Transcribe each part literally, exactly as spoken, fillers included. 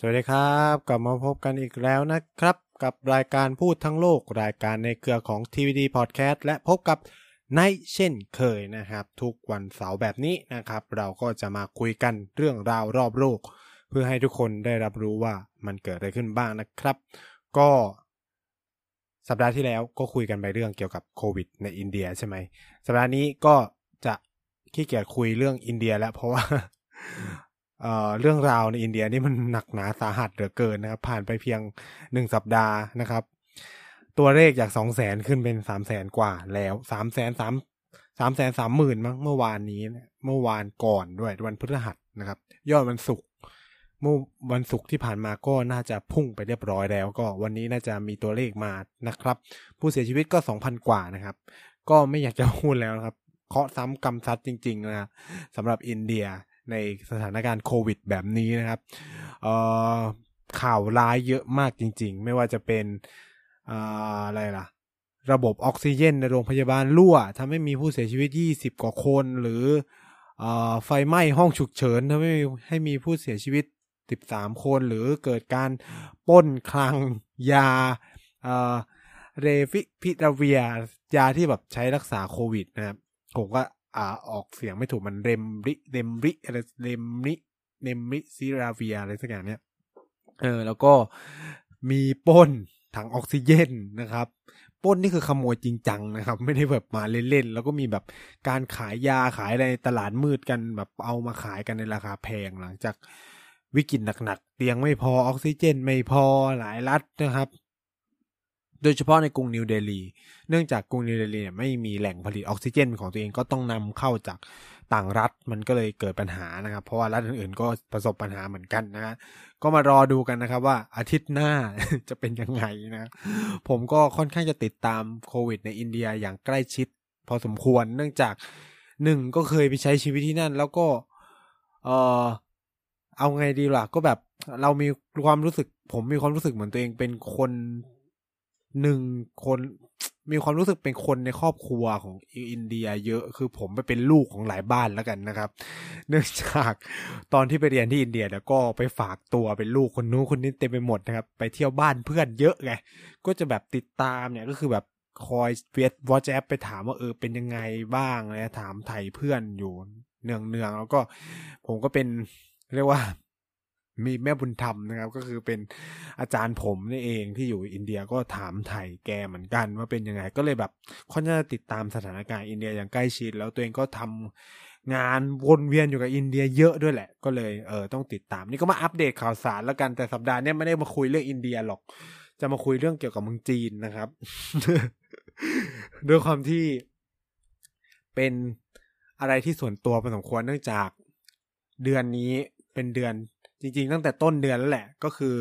สวัสดีครับกลับมาพบกันอีกแล้วนะครับกับรายการพูดทั้งโลกรายการในเครือของ ที วี ดี Podcast และพบกับไนท์เช่นเคยนะครับทุกวันเสาร์แบบนี้นะครับเราก็จะมาคุยกันเรื่องราวรอบโลกเพื่อให้ทุกคนได้รับรู้ว่ามันเกิดอะไรขึ้นบ้างนะครับก็สัปดาห์ที่แล้วก็คุยกันไปเรื่องเกี่ยวกับโควิดในอินเดียใช่ไหมสัปดาห์นี้ก็จะขี้เกียจคุยเรื่องอินเดียแล้วเพราะว่าเอ่อเรื่องราวในอินเดียนี่มันหนักหนาสาหัสเหลือเกินนะครับผ่านไปเพียงหนึ่งสัปดาห์นะครับตัวเลขจาก สองแสน ขึ้นเป็น สามแสน กว่าแล้ว สามแสนสามหมื่น มั้งเมื่อวานนี้เมื่อวานก่อนด้วยวันพฤหัสนะครับยอดวันศุกร์เมื่อวันศุกร์ที่ผ่านมาก็น่าจะพุ่งไปเรียบร้อยแล้วก็วันนี้น่าจะมีตัวเลขมานะครับผู้เสียชีวิตก็ สองพัน กว่านะครับก็ไม่อยากจะพูดแล้วนะครับเคาะซ้ำกำซัดจริงๆนะสำหรับอินเดียในสถานการณ์โควิดแบบนี้นะครับเอ่อข่าวร้ายเยอะมากจริงๆไม่ว่าจะเป็นเอ่ออะไรล่ะระบบออกซิเจนในโรงพยาบาลรั่วทำให้มีผู้เสียชีวิตยี่สิบกว่าคนหรือเอ่อไฟไหม้ห้องฉุกเฉินทำให้ให้มีผู้เสียชีวิตสิบสามคนหรือเกิดการปล้นคลังยาเอ่อเรฟิพิราเวียยาที่แบบใช้รักษาโควิดนะครับผมก็อ่าออกเสียงไม่ถูกมันเรมริเรมริอะไรเรมริเรมริซิราเวียอะไรสักอย่างเนี้ยเออแล้วก็มีป้นถังออกซิเจนนะครับป้นนี่คือขโมยจริงจังนะครับไม่ได้แบบมาเล่นๆแล้วก็มีแบบการขายยาขายอะไรในตลาดมืดกันแบบเอามาขายกันในราคาแพงหลังจากวิกฤตหนักๆเตียงไม่พอออกซิเจนไม่พอหลายรัฐนะครับโดยเฉพาะในกรุงนิวเดลีเนื่องจากกรุงนิวเดลีเนี่ยไม่มีแหล่งผลิตออกซิเจนของตัวเองก็ต้องนำเข้าจากต่างรัฐมันก็เลยเกิดปัญหานะครับเพราะว่ารัฐอื่นๆก็ประสบปัญหาเหมือนกันนะฮะก็มารอดูกันนะครับว่าอาทิตย์หน้า จะเป็นยังไงนะผมก็ค่อนข้างจะติดตามโควิดในอินเดียอย่างใกล้ชิดพอสมควรเนื่องจากหนึ่งก็เคยไปใช้ชีวิตที่นั่นแล้วก็เออเอาไงดีล่ะก็แบบเรามีความรู้สึกผมมีความรู้สึกเหมือนตัวเองเป็นคนหนึ่งคนมีความรู้สึกเป็นคนในครอบครัวของอินเดียเยอะคือผมไปเป็นลูกของหลายบ้านแล้วกันนะครับเนื่องจากตอนที่ไปเรียนที่อินเดียแล้วก็ไปฝากตัวเป็นลูกคนนู้นคนนี้เต็มไปหมดนะครับไปเที่ยวบ้านเพื่อนเยอะไงก็จะแบบติดตามเนี่ยก็คือแบบคอยเวทวอชแอปไปถามว่าเออเป็นยังไงบ้างนะถามไถ่เพื่อนอยู่เนืองๆแล้วก็ผมก็เป็นเรียกว่ามีแม่บุญธรรมนะครับก็คือเป็นอาจารย์ผมนี่เองที่อยู่อินเดียก็ถามไถ่แกเหมือนกันว่าเป็นยังไงก็เลยแบบค่อนข้างติดตามสถานการณ์อินเดียอย่างใกล้ชิดแล้วตัวเองก็ทำงานวนเวียนอยู่กับอินเดียเยอะด้วยแหละก็เลยเออต้องติดตามนี่ก็มาอัปเดตข่าวสารแล้วกันแต่สัปดาห์นี้ไม่ได้มาคุยเรื่องอินเดียหรอกจะมาคุยเรื่องเกี่ยวกับเมืองจีนนะครับ ด้วยความที่เป็นอะไรที่ส่วนตัวพอสมควรเนื่องจากเดือนนี้เป็นเดือนจริงๆตั้งแต่ต้นเดือนแล้วแหละก็คือ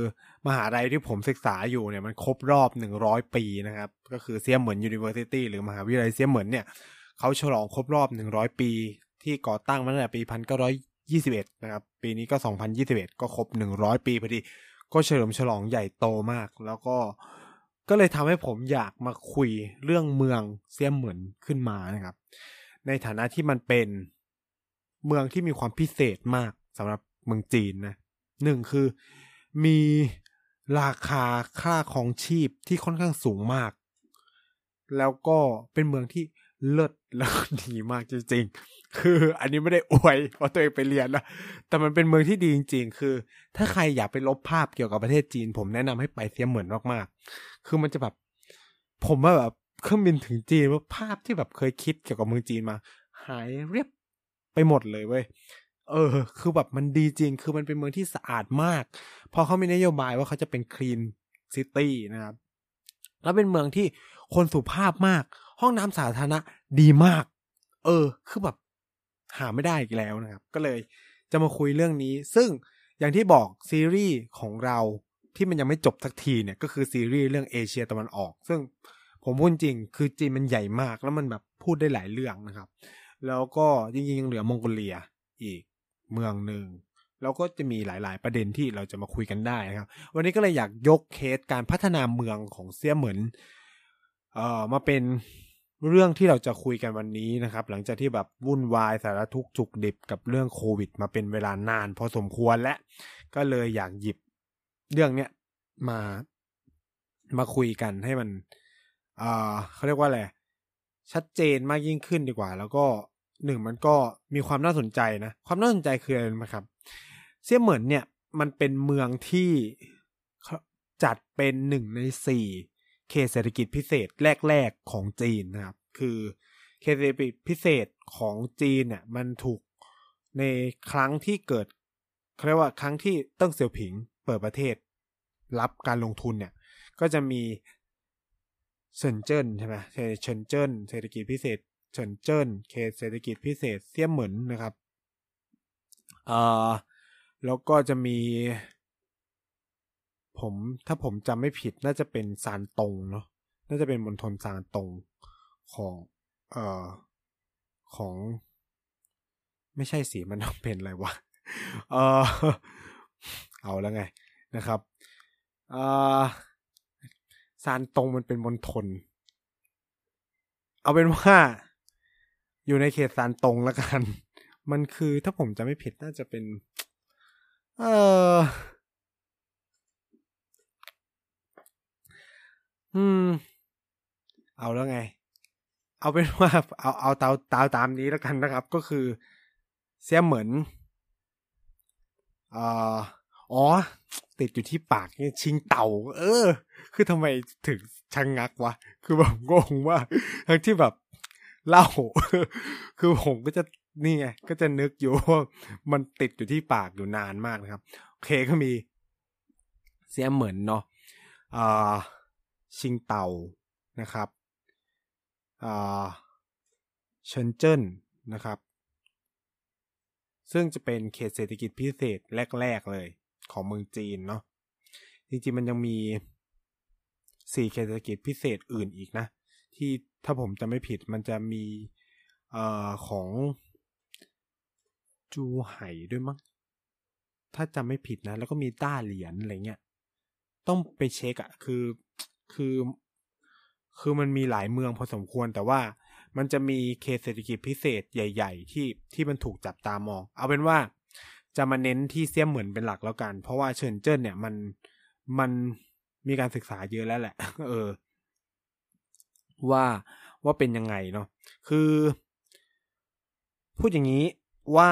มหาวิทยาลัยที่ผมศึกษาอยู่เนี่ยมันครบรอบหนึ่งร้อยปีนะครับก็คือเซี่ยเหมินยูนิเวอร์ซิตี้หรือมหาวิทยาลัยเซี่ยเหมินเนี่ยเขาฉลองครบรอบหนึ่งร้อยปีที่ก่อตั้งมาตั้งแต่ปีหนึ่งพันเก้าร้อยยี่สิบเอ็ดนะครับปีนี้ก็สองพันยี่สิบเอ็ดก็ครบหนึ่งร้อยปีพอดีก็เฉลิมฉลองใหญ่โตมากแล้วก็ก็เลยทำให้ผมอยากมาคุยเรื่องเมืองเซี่ยเหมินขึ้นมานะครับในฐานะที่มันเป็นเมืองที่มีความพิเศษมากสำหรับเมืองจีนนะหนึ่งคือมีราคาค่าครองชีพที่ค่อนข้างสูงมากแล้วก็เป็นเมืองที่เลิศและดีมากจริงๆคืออันนี้ไม่ได้อวยเพราะตัวเองไปเรียนนะแต่มันเป็นเมืองที่ดีจริงๆคือถ้าใครอยากไปลบภาพเกี่ยวกับประเทศจีนผมแนะนำให้ไปเซี่ยเหมินมากๆคือมันจะแบบผมว่าแบบเครื่องบินถึงจีนว่าภาพที่แบบเคยคิดเกี่ยวกับเมืองจีนมาหายเรียบไปหมดเลยเว้ยเออคือแบบมันดีจริงคือมันเป็นเมืองที่สะอาดมากพอเขามีนโยบายว่าเขาจะเป็น Clean City นะครับแล้วเป็นเมืองที่คนสุภาพมากห้องน้ำสาธารณะดีมากเออคือแบบหาไม่ได้อีกแล้วนะครับก็เลยจะมาคุยเรื่องนี้ซึ่ง อย่างที่บอกซีรีส์ของเราที่มันยังไม่จบสักทีเนี่ยก็คือซีรีส์เรื่องเอเชียตะวันออกซึ่งผมพูดจริงคือจีนมันใหญ่มากแล้วมันแบบพูดได้หลายเรื่องนะครับแล้วก็จริงๆยังเหลือมองโกเลียอีกเมืองหนึ่งแล้วก็จะมีหลายๆประเด็นที่เราจะมาคุยกันได้นะครับวันนี้ก็เลยอยากยกเคสการพัฒนาเมืองของเซี่ยเหมินเอ่อมาเป็นเรื่องที่เราจะคุยกันวันนี้นะครับหลังจากที่แบบวุ่นวายสารทุกข์จุกดิบกับเรื่องโควิดมาเป็นเวลานานพอสมควรและก็เลยอยากหยิบเรื่องเนี้ยมามาคุยกันให้มันเอ่อเขาเรียกว่าอะไรชัดเจนมากยิ่งขึ้นดีกว่าแล้วก็หนึ่งมันก็มีความน่าสนใจนะความน่าสนใจคืออะไรนะครับเซี่ยเหมินเนี่ยมันเป็นเมืองที่จัดเป็นหนึ่งในสี่เขตเศรษฐกิจพิเศษแรกๆของจีนนะครับคือเขตเศรษฐกิจพิเศษของจีนเนี่ยมันถูกในครั้งที่เกิดเรียกว่าครั้งที่เติ้งเสี่ยวผิงเปิดประเทศรับการลงทุนเนี่ยก็จะมีเซินเจิ้นใช่ไหมเซินเจิ้นเศรษฐกิจพิเศษเซินเจิ้นเขตเศรษฐกิจพิเศษเซี่ยเหมินนะครับเอ่อแล้วก็จะมีผมถ้าผมจำไม่ผิดน่าจะเป็นซานตงเนาะน่าจะเป็นมณฑลซานตงของเอ่อของไม่ใช่สิมันต้องเป็นอะไรวะเออเอาแล้วไงนะครับเอ่อซานตงมันเป็นมณฑลเอาเป็นว่าอยู่ในเขตซานตงละกันมันคือถ้าผมจำไม่ผิดน่าจะเป็นเอ่ออืมเอาแล้วไงเอาเป็นว่าเอาเอาตาตาตามนี้แล้วกันนะครับก็คือเสี่ยเหมินอ่าอ๋อติดอยู่ที่ปากเนี่ยชิงเต่าเออคือทำไมถึงชะงักวะคือแบบงงว่าทั้งที่แบบเล่าคือผมก็จะนี่ไงก็จะนึกอยู่ว่ามันติดอยู่ที่ปากอยู่นานมากนะครับโอเคก็มีเสี่ยเหมินเนาะอ่าชิงเต่านะครับอ่าเฉินเจิ้นนะครับซึ่งจะเป็นเขตเศรษฐกิจพิเศษแรกๆเลยของเมืองจีนเนาะจริงๆมันยังมีสี่เขตเศรษฐกิจพิเศษอื่นอีกนะที่ถ้าผมจำไม่ผิดมันจะมีเอ่อของจูไห่ด้วยมั้งถ้าจำไม่ผิดนะแล้วก็มีต้าเหลียนอะไรเงี้ยต้องไปเช็คอะคือคือคือมันมีหลายเมืองพอสมควรแต่ว่ามันจะมีเขตเศรษฐกิจพิเศษใหญ่ๆที่ที่มันถูกจับตามองเอาเป็นว่าจะมาเน้นที่เซี่ยเหมินเป็นหลักแล้วกันเพราะว่าเฉินเจิ้นเนี่ยมันมันมีการศึกษาเยอะแล้วแหละเออว่าว่าเป็นยังไงเนาะคือพูดอย่างนี้ว่า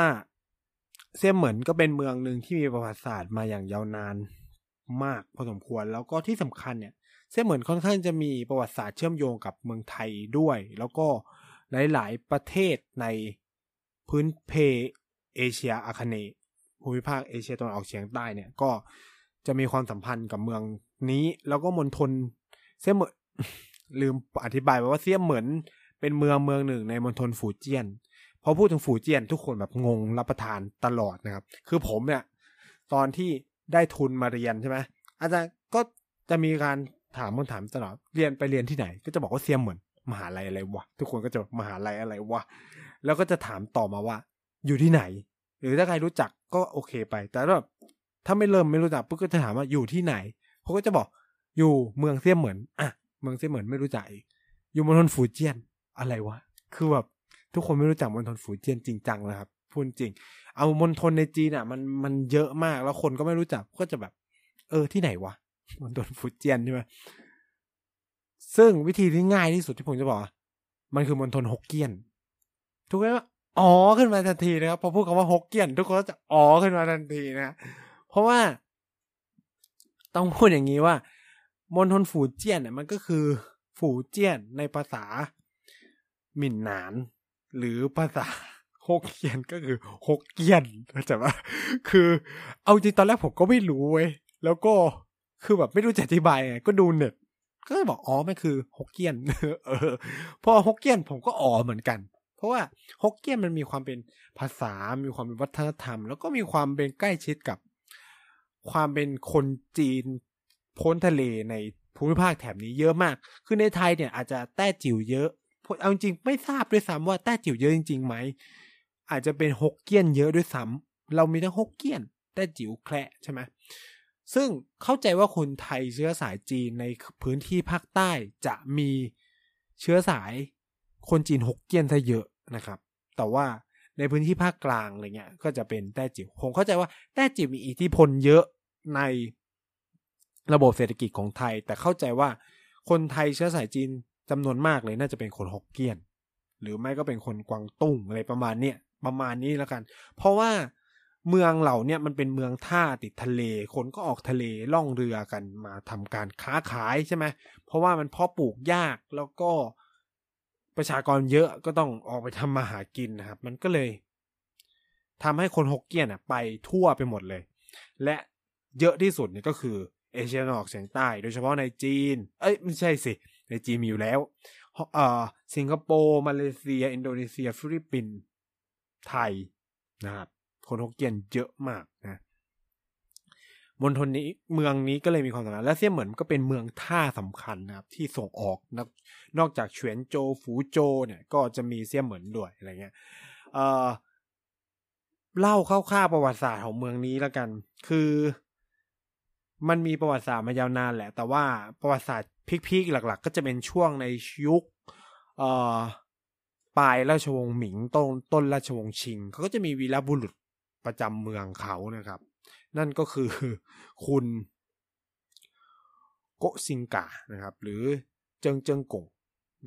เซี่ยเหมินก็เป็นเมืองหนึ่งที่มีประวัติศาสตร์มาอย่างยาวนานมากพอสมควรแล้วก็ที่สำคัญเนี่ยเซี่ยเหมินค่อนข้างจะมีประวัติศาสตร์เชื่อมโยงกับเมืองไทยด้วยแล้วก็หลายๆประเทศในพื้นเพเอเชียอาคเนย์ภูมิภาคเอเชียตะวันออกเฉียงใต้เนี่ยก็จะมีความสัมพันธ์กับเมืองนี้แล้วก็มณฑลเซี่ยเหมินลืมอธิบายไปว่าเซี่ยเหมินเป็นเมืองเมืองหนึ่งในมณฑลฝูเจี้ยนพอพูดถึงฝูเจี้ยนทุกคนแบบงงรับประทานตลอดนะครับคือผมเนี่ยตอนที่ได้ทุนมาเรียนใช่ไหมอาจารย์ก็จะมีการถามคำถามตลอดเรียนไปเรียนที่ไหนก็จะบอกว่าเซี่ยเหมินมหาลัยอะไรวะทุกคนก็จะมหาลัยอะไรวะแล้วก็จะถามต่อมาว่าอยู่ที่ไหนหรือถ้าใครรู้จักก็โอเคไปแต่แบบถ้าไม่เริ่มไม่รู้จักปุ๊บก็จะถามว่าอยู่ที่ไหนเขาก็จะบอกอยู่เมืองเซี่ยเหมินอ่ะเมืองเซี่ยเหมินไม่รู้จักอีกอยู่มณฑลฝูเจี้ยนอะไรวะคือแบบทุกคนไม่รู้จักมณฑลฝูเจี้ยนจริงจังนะครับพูดจริงเอามณฑลในจีนอ่ะมันมันเยอะมากแล้วคนก็ไม่รู้จักก็จะแบบเออที่ไหนวะมณฑลฝูเจี้ยนใช่ไหมซึ่งวิธีที่ง่ายที่สุดที่ผมจะบอกมันคือมณฑลฮกเกี้ยนทุกคนว่าอ๋อขึ้นมาทันทีนะครับพอพูดคำว่าฮกเกี้ยนทุกคนก็จะอ๋อขึ้นมาทันทีนะเพราะว่าต้องพูดอย่างนี้ว่ามณฑลฝูเจี้ยนเนี่ยมันก็คือฝูเจี้ยนในภาษาหมิ่นหนานหรือภาษาฮกเกี้ยนก็คือฮกเกี้ยนเข้าใจป่ะคือเอาจริงตอนแรกผมก็ไม่รู้เว้ยแล้วก็คือแบบไม่รู้จะอธิบายไงก็ดูเน็ตก็บอกอ๋อมันคือฮกเกี้ยนเออพอฮกเกี้ยนผมก็อ๋อเหมือนกันเพราะว่าฮกเกี้ยนมันมีความเป็นภาษามีความเป็นวัฒนธรรมแล้วก็มีความเป็นใกล้ชิดกับ ความเป็นคนจีนพ้นทะเลในภูมิภาคแถบนี้เยอะมากคือในไทยเนี่ยอาจจะแต้จิ๋วเยอะเอาจริงไม่ทราบด้วยซ้ำว่าแต้จิ๋วเยอะจริงๆไหมอาจจะเป็นฮกเกี้ยนเยอะด้วยซ้ำเรามีทั้งฮกเกี้ยนแต้จิ๋วแคระใช่ไหมซึ่งเข้าใจว่าคนไทยเชื้อสายจีนในพื้นที่ภาคใต้จะมีเชื้อสายคนจีนฮกเกี้ยนซะเยอะนะครับแต่ว่าในพื้นที่ภาคกลางอะไรเงี้ยก็จะเป็นแต้จิ๋วผมเข้าใจว่าแต้จิ๋วมีอิทธิพลเยอะในระบบเศรษฐกิจของไทยแต่เข้าใจว่าคนไทยเชื้อสายจีนจำนวนมากเลยน่าจะเป็นคนฮกเกี้ยนหรือไม่ก็เป็นคนกวางตุ้งอะไรประมาณเนี้ยประมาณนี้แล้วกันเพราะว่าเมืองเหล่าเนี้ยมันเป็นเมืองท่าติดทะเลคนก็ออกทะเลล่องเรือกันมาทำการค้าขายใช่ไหมเพราะว่ามันเพาะปลูกยากแล้วก็ประชากรเยอะก็ต้องออกไปทำมาหากินนะครับมันก็เลยทำให้คนฮกเกี้ยนอ่ะไปทั่วไปหมดเลยและเยอะที่สุดเนี่ยก็คือเอเชียตะวันออกเฉียงใต้โดยเฉพาะในจีนเอ้ยไม่ใช่สิในจีนมีอยู่แล้วเอ่อสิงคโปร์มาเลเซียอินโดนีเซียฟิลิปปินส์ไทยนะครับคนฮกเกี้ยนเยอะมากนะมณฑลนี้เมืองนี้ก็เลยมีความสำคัญและเซี่ยเหมือนก็เป็นเมืองท่าสำคัญนะครับที่ส่งออกนะนอกจากเฉวียนโจวฝูโจวเนี่ยก็จะมีเซี่ยเหมือนด้วยอะไรเงี้ยเอ่อเล่าคร่าวๆประวัติศาสตร์ของเมืองนี้แล้วกันคือมันมีประวัติศาสตร์มายาวนานแหละแต่ว่าประวัติศาสตร์พีคๆหลักๆก็จะเป็นช่วงในยุคเอ่อปลายราชวงศ์หมิงต้นต้นราชวงศ์ชิงเขาก็จะมีวีรบุรุษประจำเมืองเขานะครับนั่นก็คือคุณโกซิงกานะครับหรือเจิงเจิงกง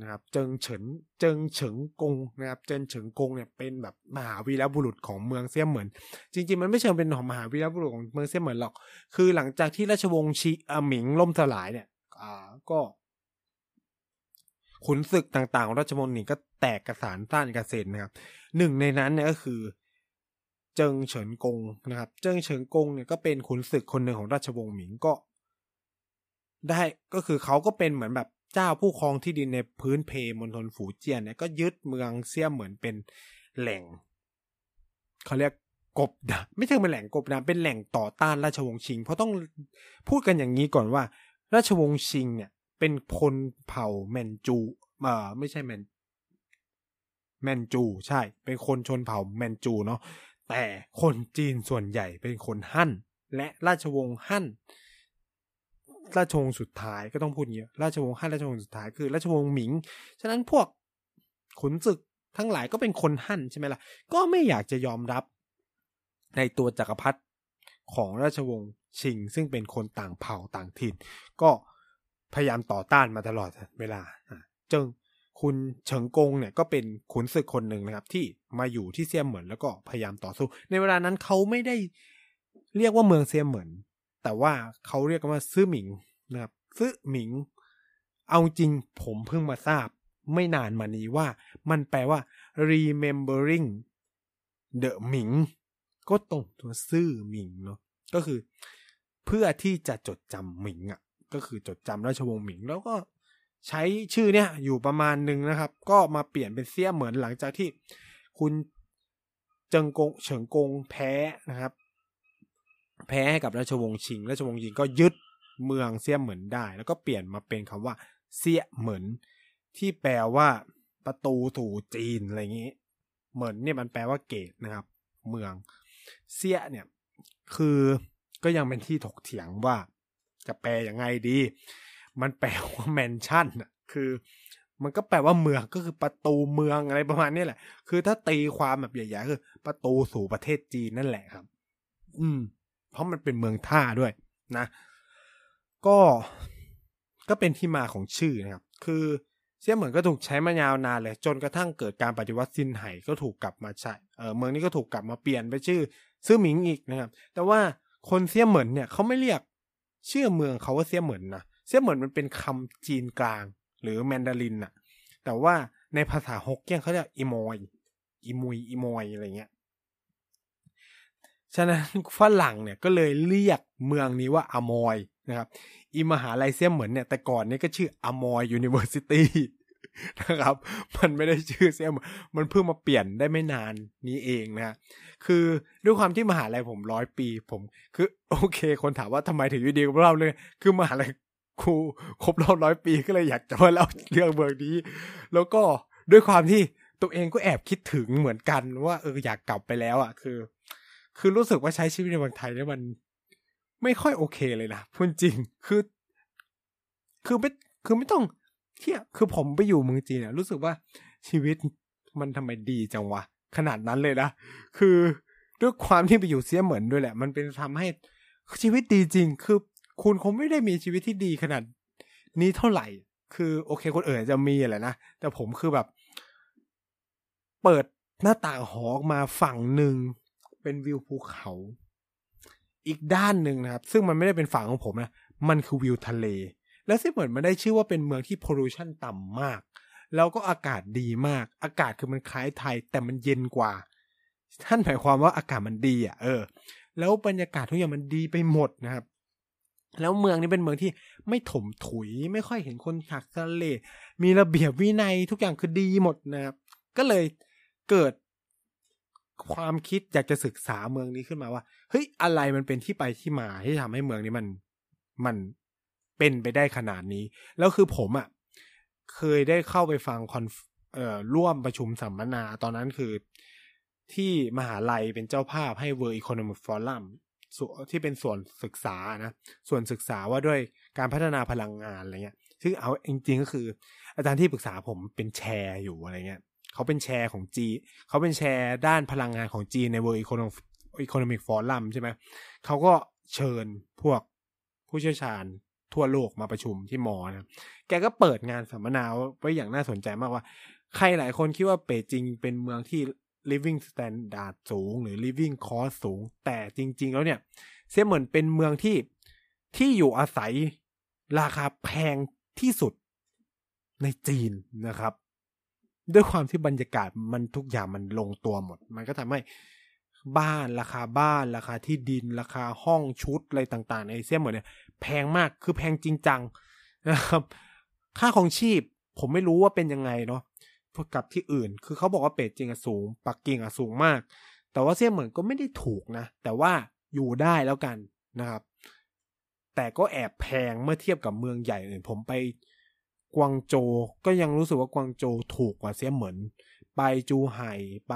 นะครับเจิงเฉินเจิงเฉิงกงนะครับเจิงเฉิงกงเนี่ยเป็นแบบมหาวีรบุรุษของเมืองเซี่ยเหมินจริงๆมันไม่เชิงเป็นมหาวีรบุรุษของเมืองเซี่ยเหมินหรอกคือหลังจากที่ราชวงศ์ชิหมิงล่มสลายเนี่ยอ่าก็ขุนศึกต่างๆของราชวงศ์หมิงก็แตกกระสานต้านกษัตริย์นะครับหนึ่งในนั้นเนี่ยก็คือเจิงเฉินกงนะครับเจิงเฉินกงเนี่ยก็เป็นขุนศึกคนหนึ่งของราชวงศ์หมิงก็ได้ก็คือเขาก็เป็นเหมือนแบบเจ้าผู้ครองที่ดินในพื้นเพมณฑลฝูเจียนเนี่ยก็ยึดเมืองเซี่ยเหมือนเป็นแหล่งเขาเรียกกบดานไม่ใช่เป็นแหล่งกบดานเป็นแหล่งต่อต้านราชวงศ์ชิงเพราะต้องพูดกันอย่างนี้ก่อนว่าราชวงศ์ชิงเนี่ยเป็นพลเผ่าแมนจูเอ่อไม่ใช่แมนแมนจูใช่เป็นคนชนเผ่าแมนจูเนาะแต่คนจีนส่วนใหญ่เป็นคนฮั่นและราชวงศ์ฮั่นราชวงศ์สุดท้ายก็ต้องพูดเยอะราชวงศ์ฮั่นราชวงศ์สุดท้ายคือราชวงศ์หมิงฉะนั้นพวกขุนศึกทั้งหลายก็เป็นคนฮั่นใช่ไหมล่ะก็ไม่อยากจะยอมรับในตัวจักรพรรดิของราชวงศ์ชิงซึ่งเป็นคนต่างเผ่าต่างถิ่นก็พยายามต่อต้านมาตลอดเวลาเจิงคุณเฉิงกงเนี่ยก็เป็นขุนศึกคนหนึ่งนะครับที่มาอยู่ที่เซี่ยเหมินแล้วก็พยายามต่อสู้ในเวลานั้นเขาไม่ได้เรียกว่าเมืองเซี่ยเหมินแต่ว่าเขาเรียกกันว่าซื่อหมิงนะครับซื่อหมิงเอาจริงผมเพิ่งมาทราบไม่นานมานี้ว่ามันแปลว่า remembering the หมิงก็ตรงตัวซื่อหมิงเนาะก็คือเพื่อที่จะจดจำหมิงอ่ะก็คือจดจำราชวงศ์หมิงแล้วก็ใช้ชื่อเนี่ยอยู่ประมาณนึงนะครับก็มาเปลี่ยนเป็นเซี่ยเหมินหลังจากที่คุณเจิงกงเฉิงกงแพ้นะครับแพ้ให้กับราชวงศ์ชิงราชวงศ์ชิงก็ยึดเมืองเซี่ยเหมินได้แล้วก็เปลี่ยนมาเป็นคำว่าเซี่ยเหมินที่แปลว่าประตูสู่จีนอะไรอย่างนี้เหมินเนี่ยมันแปลว่าเกตนะครับเมืองเซี่ยเนี่ยคือก็ยังเป็นที่ถกเถียงว่าจะแปลยังไงดีมันแปลว่าแมนชั่นน่ะคือมันก็แปลว่าเมืองก็คือประตูเมืองอะไรประมาณนี้แหละคือถ้าตีความแบบใหญ่ๆคือประตูสู่ประเทศจีนนั่นแหละครับอืมเพราะมันเป็นเมืองท่าด้วยนะก็ก็เป็นที่มาของชื่อนะครับคือเซี่ยเหมินก็ถูกใช้มายาวนานเลยจนกระทั่งเกิดการปฏิวัติซินไห่ก็ถูกกลับมาใช้เออเมืองนี้ก็ถูกกลับมาเปลี่ยนไปชื่อซื่อหมิงอีกนะครับแต่ว่าคนเซี่ยเหมินเนี่ยเขาไม่เรียกชื่อเมืองเขาว่าเซี่ยเหมินนะเซี่ยเหมินมันเป็นคำจีนกลางหรือแมนดารินน่ะแต่ว่าในภาษาฮกเกี้ยนเขาเรียกอีมอยอีมุยอีมอยอะไรเงี้ยฉะนั้นฝรั่งเนี่ยก็เลยเรียกเมืองนี้ว่าอมอยนะครับอีมหาลัยเซี่ยเหมินเนี่ยแต่ก่อนนี้ก็ชื่ออมอยยูนิเวอร์ซิตี้ นะครับมันไม่ได้ชื่อเสี่ยเหมือนมันเพิ่งมาเปลี่ยนได้ไม่นานนี้เองนะคือด้วยความที่มหาลัยผมร้อยปีผมคือโอเคคนถามว่าทำไมถึงอยู่ดีกับเราเลยคือมหาลัยกูครบรอบร้อยปีก็เลยอยากจะมาเล่าเรื่องเมืองนี้แล้วก็ด้วยความที่ตัวเองก็แอบคิดถึงเหมือนกันว่าเอออยากกลับไปแล้วอ่ะคือคือรู้สึกว่าใช้ชีวิตในเมืองไทยเนี่ยมันไม่ค่อยโอเคเลยนะพูดจริงคือคือไม่คือไม่ต้องเที่ยคือผมไปอยู่เมืองจีนเนี่ยรู้สึกว่าชีวิตมันทำไมดีจังวะขนาดนั้นเลยนะคือด้วยความที่ไปอยู่เสียเหมือนด้วยแหละมันเป็นทำให้ชีวิตดีจริงคือคุณคงไม่ได้มีชีวิตที่ดีขนาดนี้เท่าไหร่คือโอเคคนอื่นจะมีแหละนะแต่ผมคือแบบเปิดหน้าต่างหอมาฝั่งหนึ่งเป็นวิวภูเขาอีกด้านหนึ่งนะครับซึ่งมันไม่ได้เป็นฝั่งของผมนะมันคือวิวทะเลแล้วเสียเหมือนมันได้ชื่อว่าเป็นเมืองที่พอลูชันต่ำมากแล้วก็อากาศดีมากอากาศคือมันคล้ายไทยแต่มันเย็นกว่าท่านหมายความว่าอากาศมันดีอ่ะเออแล้วบรรยากาศทุกอย่างมันดีไปหมดนะครับแล้วเมืองนี้เป็นเมืองที่ไม่ถมถุยไม่ค่อยเห็นคนขัดสนเลมีระเบียบวินัยทุกอย่างคือดีหมดนะครับก็เลยเกิดความคิดอยากจะศึกษาเมืองนี้ขึ้นมาว่าเฮ้ยอะไรมันเป็นที่ไปที่มาที่ทำให้เมืองนี้มันมันเป็นไปได้ขนาดนี้แล้วคือผมอ่ะเคยได้เข้าไปฟังคอนเอ่อร่วมประชุมสัมมนาตอนนั้นคือที่มหาลัยเป็นเจ้าภาพให้ World Economic Forum ที่เป็นส่วนศึกษานะส่วนศึกษาว่าด้วยการพัฒนาพลังงานอะไรเงี้ยซึ่งเอาจริงๆก็คืออาจารย์ที่ปรึกษาผมเป็นแชร์อยู่อะไรเงี้ยเขาเป็นแชร์ของจีเขาเป็นแชร์ด้านพลังงานของจีนใน World Economic Forum ใช่ไหมเขาก็เชิญพวกผู้เชี่ยวชาญทั่วโลกมาประชุมที่มอนะแกก็เปิดงานสัมมนาไว้อย่างน่าสนใจมากว่าใครหลายคนคิดว่าเปจิงเป็นเมืองที่ living standard สูงหรือ living cost สูงแต่จริงๆแล้วเนี่ยเสียเหมือนเป็นเมืองที่ที่อยู่อาศัยราคาแพงที่สุดในจีนนะครับด้วยความที่บรรยากาศมันทุกอย่างมันลงตัวหมดมันก็ทำให้บ้านราคาบ้านราคาที่ดินราคาห้องชุดอะไรต่างๆในเซี่ยเหมือนเนี่ยแพงมากคือแพงจริงจังนะครับค่าของชีพผมไม่รู้ว่าเป็นยังไงเนาะกับที่อื่นคือเขาบอกว่าเปจิงอ่ะสูงปักกิ่งอ่ะสูงมากแต่ว่าเซี่ยเหมือนก็ไม่ได้ถูกนะแต่ว่าอยู่ได้แล้วกันนะครับแต่ก็แอบแพงเมื่อเทียบกับเมืองใหญ่อื่นผมไปกวางโจวก็ยังรู้สึกว่ากวางโจวถูกกว่าเซี่ยเหมือนไปจูไห่ไป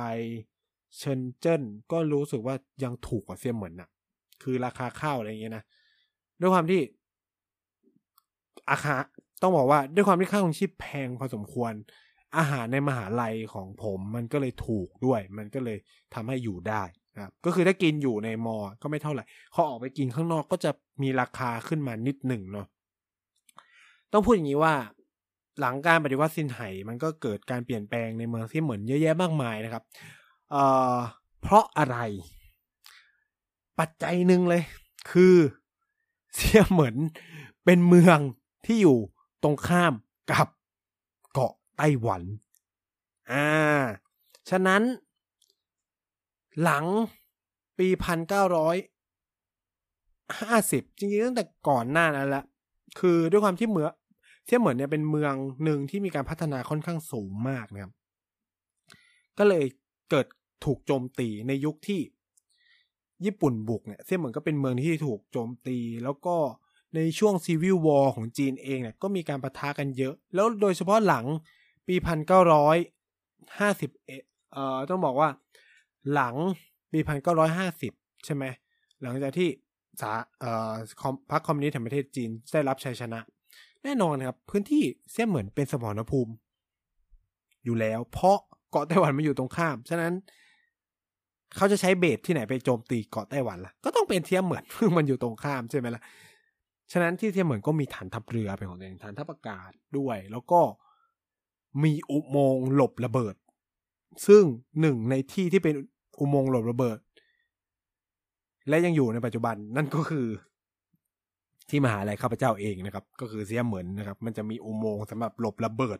เชิญเจิ้นก็รู้สึกว่ายังถูกกว่าเซี่ยเหมือนน่ะคือราคาข้าวอะไรอย่างเงี้ยนะด้วยความที่อาหารต้องบอกว่าด้วยความที่ค่าของชีพแพงพอสมควรอาหารในมหาลัยของผมมันก็เลยถูกด้วยมันก็เลยทำให้อยู่ได้นะครับก็คือถ้ากินอยู่ในมอก็ไม่เท่าไหร่พอออกไปกินข้างนอกก็จะมีราคาขึ้นมานิดหนึ่งเนาะต้องพูดอย่างนี้ว่าหลังการปฏิวัติซินไห่มันก็เกิดการเปลี่ยนแปลงในเมืองเซี่ยเหมือนเยอะแยะมากมายนะครับเอ่อเพราะอะไรปัจจัยหนึ่งเลยคือเซี่ยเหมือนเป็นเมืองที่อยู่ตรงข้ามกับเกาะไต้หวันอ่าฉะนั้นหลังปีหนึ่งพันเก้าร้อยห้าสิบจริงๆตั้งแต่ก่อนหน้านั้นละคือด้วยความที่เมืองเซี่ยเหมือนเนี่ยเป็นเมืองหนึ่งที่มีการพัฒนาค่อนข้างสูงมากนะครับก็เลยเกิดถูกโจมตีในยุคที่ญี่ปุ่นบุกเนี่ยเซี่ยเหมือนก็เป็นเมืองที่ถูกโจมตีแล้วก็ในช่วงซีวิลวอร์ของจีนเองเนี่ยก็มีการปะทะกันเยอะแล้วโดยเฉพาะหลังปีหนึ่งพันเก้าร้อยห้าสิบเอ็ดเอ่อต้องบอกว่าหลังปีหนึ่งพันเก้าร้อยห้าสิบใช่ไหมหลังจากที่สาเอ่อพรรคคอมมิวนิสต์แห่งประเทศจีนได้รับชัยชนะแน่นอนครับพื้นที่เซี่ยเหมือนเป็นสมรภูมิอยู่แล้วเพราะเกาะไต้หวันมันอยู่ตรงข้ามฉะนั้นเขาจะใช้เบสที่ไหนไปโจมตีเกาะไต้หวันล่ะก็ต้องเป็นเซี่ยเหมือนเพิ่งมันอยู่ตรงข้ามใช่ไหมล่ะฉะนั้นที่เซี่ยเหมือนก็มีฐานทัพเรือเป็นของตัวเองฐานทัพอากาศด้วยแล้วก็มีอุโมงค์หลบระเบิดซึ่งหนึ่งในที่ที่เป็นอุโมงค์หลบระเบิดและยังอยู่ในปัจจุบันนั่นก็คือที่มหาลัยข้าพเจ้าเองนะครับก็คือเซี่ยเหมือนนะครับมันจะมีอุโมงค์สำหรับหลบระเบิด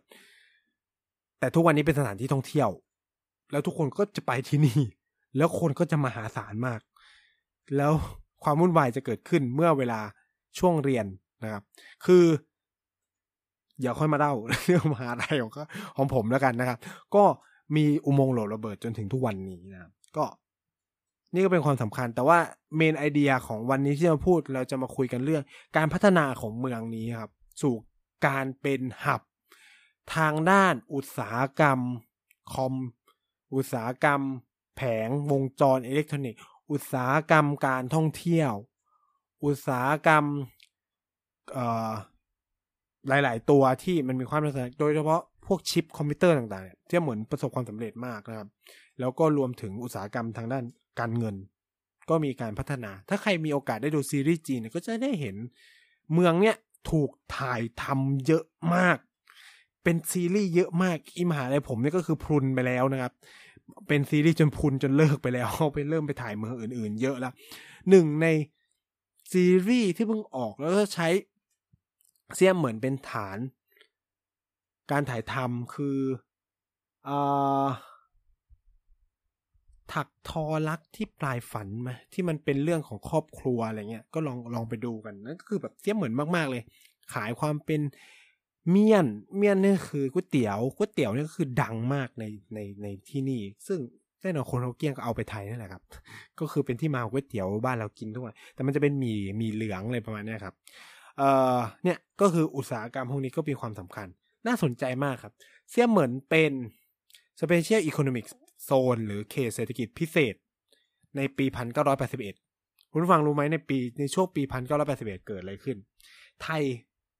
แต่ทุกวันนี้เป็นสถานที่ท่องเที่ยวแล้วทุกคนก็จะไปที่นี่แล้วคนก็จะมหาศาลมากแล้วความวุ่นวายจะเกิดขึ้นเมื่อเวลาช่วงเรียนนะครับคือ เดี๋ยวค่อยมาเล่าเรื่องมหาลัยของของผมแล้วกันนะครับก็มีอุโมงค์โหลระเบิดจนถึงทุกวันนี้นะก็นี่ก็เป็นความสำคัญแต่ว่าเมนไอเดียของวันนี้ที่เราพูดเราจะมาคุยกันเรื่องการพัฒนาของเมืองนี้ครับสู่การเป็นหับทางด้านอุตสาหกรรมคอมอุตสาหกรรมแผงวงจรอิเล็กทรอนิกส์อุตสาหกรรมการท่องเที่ยวอุตสาหกรรมเอ่อหลายๆตัวที่มันมีความน่าสนใจโดยเฉพาะพวกชิปคอมพิวเตอร์ต่างๆที่เหมือนประสบความสำเร็จมากนะครับแล้วก็รวมถึงอุตสาหกรรมทางด้านการเงินก็มีการพัฒนาถ้าใครมีโอกาสได้ดูซีรีส์จีนก็จะได้เห็นเมืองเนี้ยถูกถ่ายทำเยอะมากเป็นซีรีส์เยอะมากอิมหาลัยผมเนี่ยก็คือพรุนไปแล้วนะครับเป็นซีรีส์จนพรุนจนเลิกไปแล้วไปเริ่มไปถ่ายเมืองอื่นๆเยอะแล้วหนึ่งในซีรีส์ที่เพิ่งออกแล้วก็ใช้เสี้ยมเหมือนเป็นฐานการถ่ายทำคืออ่าถักทอรักที่ปลายฝันมาที่มันเป็นเรื่องของครอบครัวอะไรเงี้ยก็ลองลองไปดูกันนั่นก็คือแบบเสี้ยมเหมือนมากๆเลยขายความเป็นเมี่ยนเมี่ยนนี่คือก๋วยเตี๋ยวก๋วยเตี๋ยวนี่ก็คือดังมากในในในที่นี่ซึ่งแน่นอนคนเราเกี้ยงก็เอาไปไทยนั่นแหละครับก็คือเป็นที่มาของก๋วยเตี๋ยวบ้านเรากินทุกวันแต่มันจะเป็นหมี่หมี่เหลืองอะไรประมาณนี้ครับเอ่อเนี่ยก็คืออุตสาหกรรมพวกนี้ก็มีความสำคัญน่าสนใจมากครับเสี้ยเหมือนเป็น Special Economic Zone หรือเขตเศรษฐกิจพิเศษในปีหนึ่งเก้าแปดหนึ่งคุณฟังรู้ไหมในปีในช่วงปีหนึ่งเก้าแปดหนึ่งเกิดอะไรขึ้นไทย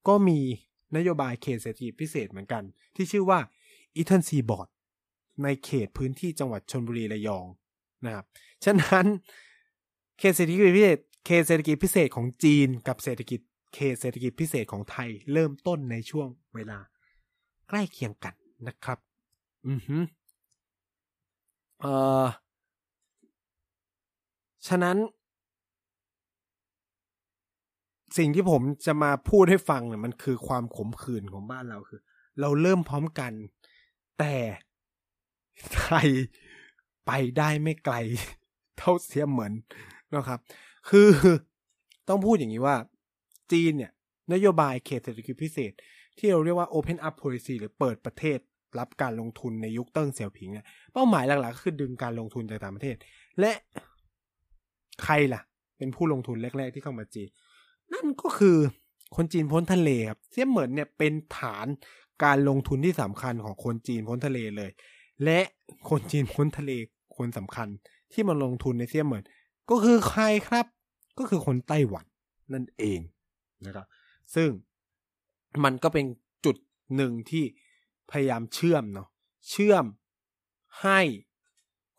ก็มีนโยบายเขตเศรษฐกิจพิเศษเหมือนกันที่ชื่อว่า Eastern Seaboard ในเขตพื้นที่จังหวัดชลบุรีระยองนะครับฉะนั้นเขตเศรษฐกิจพิเศษเขตเศรษฐกิจพิเศษของจีนกับเศรษฐกิจเขตเศรษฐกิจพิเศษของไทยเริ่มต้นในช่วงเวลาใกล้เคียงกันนะครับอือฮึเอ่อฉะนั้นสิ่งที่ผมจะมาพูดให้ฟังเนี่ยมันคือความขมขื่นของบ้านเราคือเราเริ่มพร้อมกันแต่ไทยไปได้ไม่ไกลเท่าเสียเหมือนนะครับคือต้องพูดอย่างนี้ว่าจีนเนี่ยนโยบายเขตเศรษฐกิจพิเศษที่เราเรียกว่า Open Up Policy หรือเปิดประเทศรับการลงทุนในยุคเติ้งเสี่ยวผิงเนี่ยเป้าหมายหลักๆก็คือดึงการลงทุนจากต่างประเทศและใครล่ะเป็นผู้ลงทุนแรกๆที่เข้ามาจีนนั่นก็คือคนจีนพ้นทะเลครับเสี้ยเหมือนเนี่ยเป็นฐานการลงทุนที่สำคัญของคนจีนพ้นทะเลเลยและคนจีนพ้นทะเลคนสำคัญที่มาลงทุนในเสี้ยเหมือนก็คือใครครับก็คือคนไต้หวันนั่นเองนะครับซึ่งมันก็เป็นจุดหนึ่งที่พยายามเชื่อมเนาะเชื่อมให้